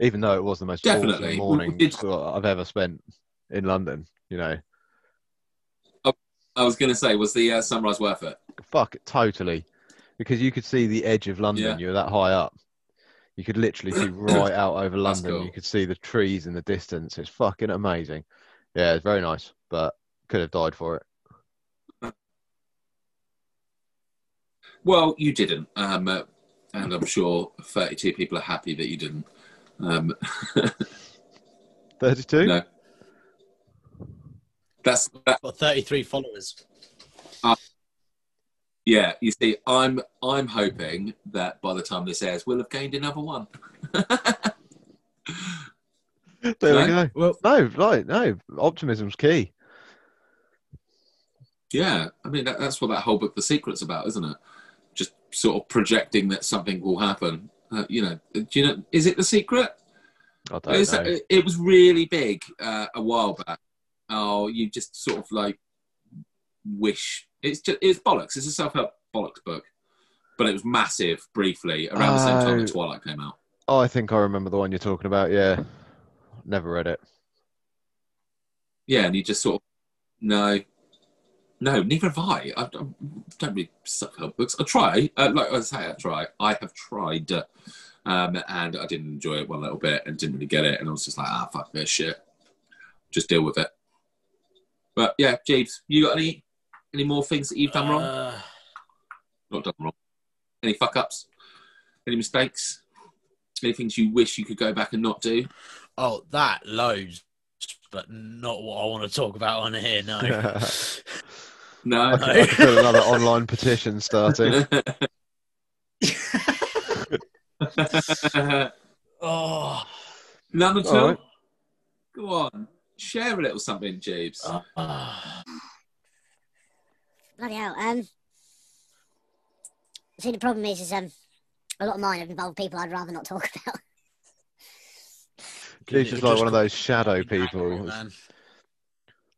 Even though it was the most definitely morning I've ever spent in London, you know. I was going to say, was the sunrise worth it? Fuck, totally. Because you could see the edge of London, you were that high up. You could literally see right out over London. Cool. You could see the trees in the distance. It's fucking amazing. Yeah, it's very nice, but could have died for it. Well, you didn't. And I'm sure 32 people are happy that you didn't. 32? No. That's got 33 followers. Yeah, you see, I'm hoping that by the time this airs, we'll have gained another one. There we go. Well, no, optimism's key. Yeah, I mean, that's what that whole book, The Secret's about, isn't it? Just sort of projecting that something will happen. Do you know? Is it The Secret? I don't know. It was really big a while back. You just sort of like wish. It's bollocks. It's a self-help bollocks book, but it was massive briefly around the same time the Twilight came out. Oh, I think I remember the one you're talking about. Yeah, never read it. Yeah, and you just sort of no, neither have I. I don't read self-help books. I try. Like I say, I try. I have tried, and I didn't enjoy it one little bit, and didn't really get it, and I was just like, fuck this shit. Just deal with it. But yeah, Jeeves, you got any more things that you've done wrong? Not done wrong. Any fuck ups? Any mistakes? Any things you wish you could go back and not do? Oh, that loads, but not what I want to talk about on here. No, no. I could put another online petition starting. Oh, none at all. Right. Go on, share a little something, Jeeves. Bloody hell. See, the problem is a lot of mine have involved people I'd rather not talk about. Jeeves is like one of those shadow people.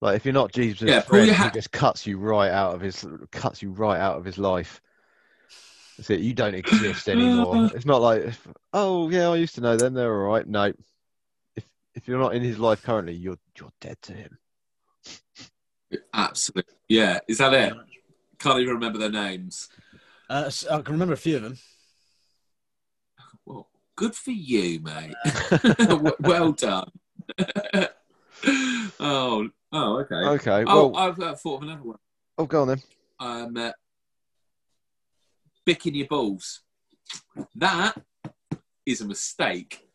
Like if you're not Jeeves, friend, he just cuts you right out of his life. That's it. You don't exist anymore. It's not like, I used to know them. They're all right. No, if you're not in his life currently, you're dead to him. Absolutely. Yeah. Is that it? Can't even remember their names. I can remember a few of them. Well, good for you, mate. Well done. Oh, okay. Okay. Well, I've thought of another one. Oh, go on then. Bic in your balls. That is a mistake.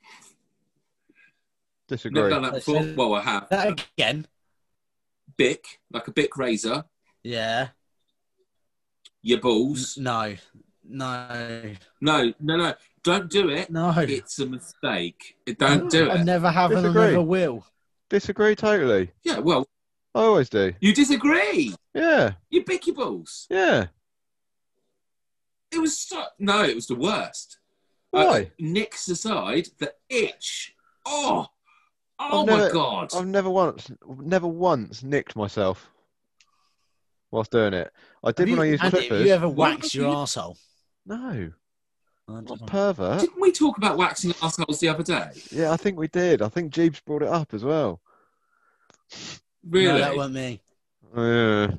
Disagree. Never done that before. Well, I have. That again. Bic, like a Bic razor. Yeah. Your balls. No. Don't do it. No. It's a mistake. Don't do it. I never have and I never will. Disagree totally. Yeah, well. I always do. You disagree? Yeah. You Bic your balls. Yeah. It was it was the worst. Why? Nicks aside, the itch. Oh my God. I've never once nicked myself whilst doing it. I did when I used clippers. Have you ever waxed your arsehole? No. What a pervert. Didn't we talk about waxing arseholes the other day? Yeah, I think we did. I think Jeeves brought it up as well. Really? No, that wasn't me. Yeah.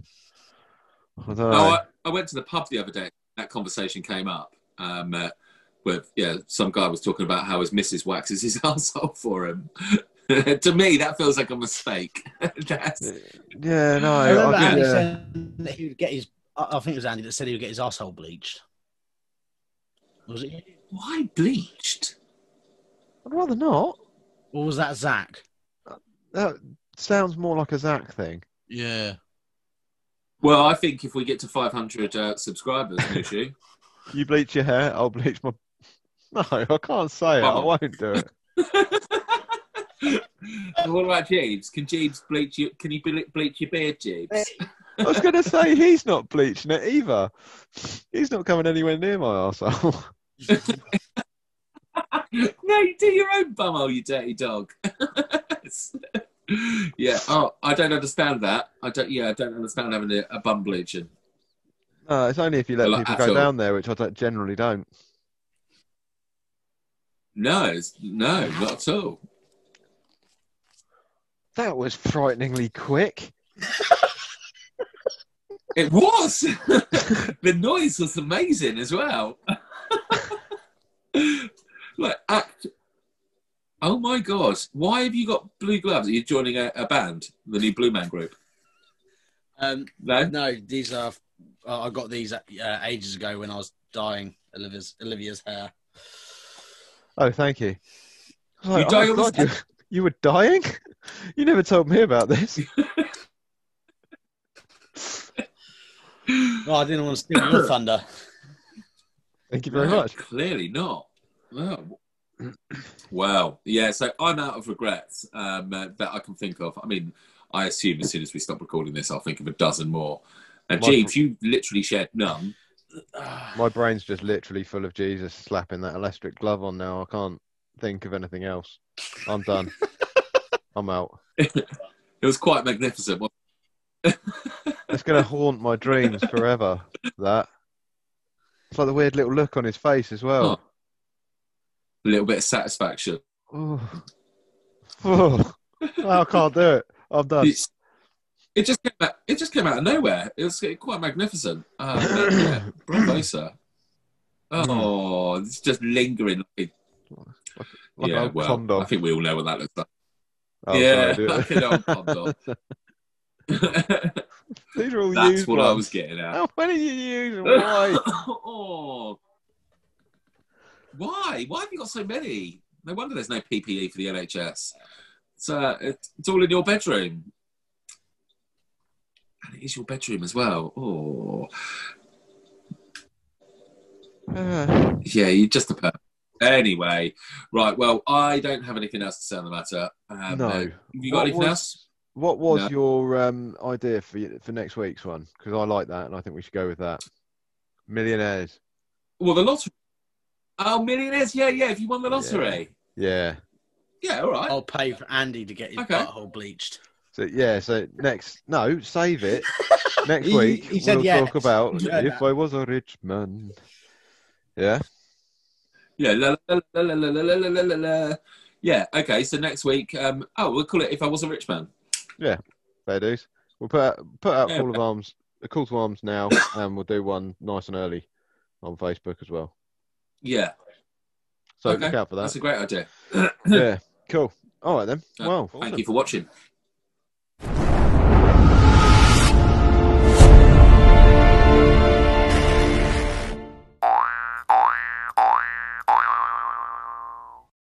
I went to the pub the other day. That conversation came up with some guy was talking about how his missus waxes his arsehole for him. To me, that feels like a mistake. I remember Andy saying that he would get his. I think it was Andy that said he would get his arsehole bleached. Was it? Why bleached? I'd rather not. Or was that Zach? That sounds more like a Zach thing. Yeah. Well, I think if we get to 500 subscribers, Mushu. You bleach your hair, I'll bleach my... No, I can't say it. I won't do it. What about Jeeves? Can Jeeves bleach you? Can you bleach your beard, Jeeves? I was going to say, he's not bleaching it either. He's not coming anywhere near my arsehole. No, you do your own bumhole, you dirty dog. Yeah, I don't understand that. I don't understand having a bum bleaching. It's only if you let people go down there, which I generally don't. No, not at all. That was frighteningly quick. It was. The noise was amazing as well. Oh my God! Why have you got blue gloves? Are you joining a band, the new Blue Man Group? No. These are I got these ages ago when I was dyeing Olivia's hair. Oh, thank you. You were dying? You never told me about this. Well, I didn't want to steal your thunder. Thank you very much. Clearly not. Well. Wow. Yeah, so I'm out of regrets that I can think of. I mean, I assume as soon as we stop recording this, I'll think of a dozen more. And Jeeves, you literally shared none. My brain's just literally full of Jesus slapping that elastic glove on now. I can't think of anything else. I'm done. I'm out. It was quite magnificent. It's going to haunt my dreams forever, that. It's like the weird little look on his face as well. Oh. A little bit of satisfaction. Oh. Oh. I can't do it. I'm done. It just came out of nowhere. It was quite magnificent. Yeah, bravo, sir. Oh, it's just lingering. Like yeah, well, condom. I think we all know what that looks like. Oh, yeah, sorry, like an old condom. These are all that's used what ones. I was getting at. How many do you use and why? Oh. Why? Why have you got so many? No wonder there's no PPE for the NHS. It's all in your bedroom. And it is your bedroom as well. Oh. Yeah, you're just a perp. Anyway, right, well, I don't have anything else to say on the matter. No. Have you got anything else? What was your idea for next week's one? Because I like that, and I think we should go with that. Millionaires. Well, the lottery. Oh, millionaires, yeah, if you won the lottery. Yeah. Yeah, all right. I'll pay for Andy to get his butthole bleached. So next... No, save it. Next week, we'll talk about if I was a rich man. Yeah? Yeah, Yeah, okay, so next week, we'll call it If I Was a Rich Man. Yeah, fair dues. We'll put out a call to arms now, and we'll do one nice and early on Facebook as well. Yeah. So look out for that. That's a great idea. Yeah, cool. All right then. Well, awesome. Thank you for watching.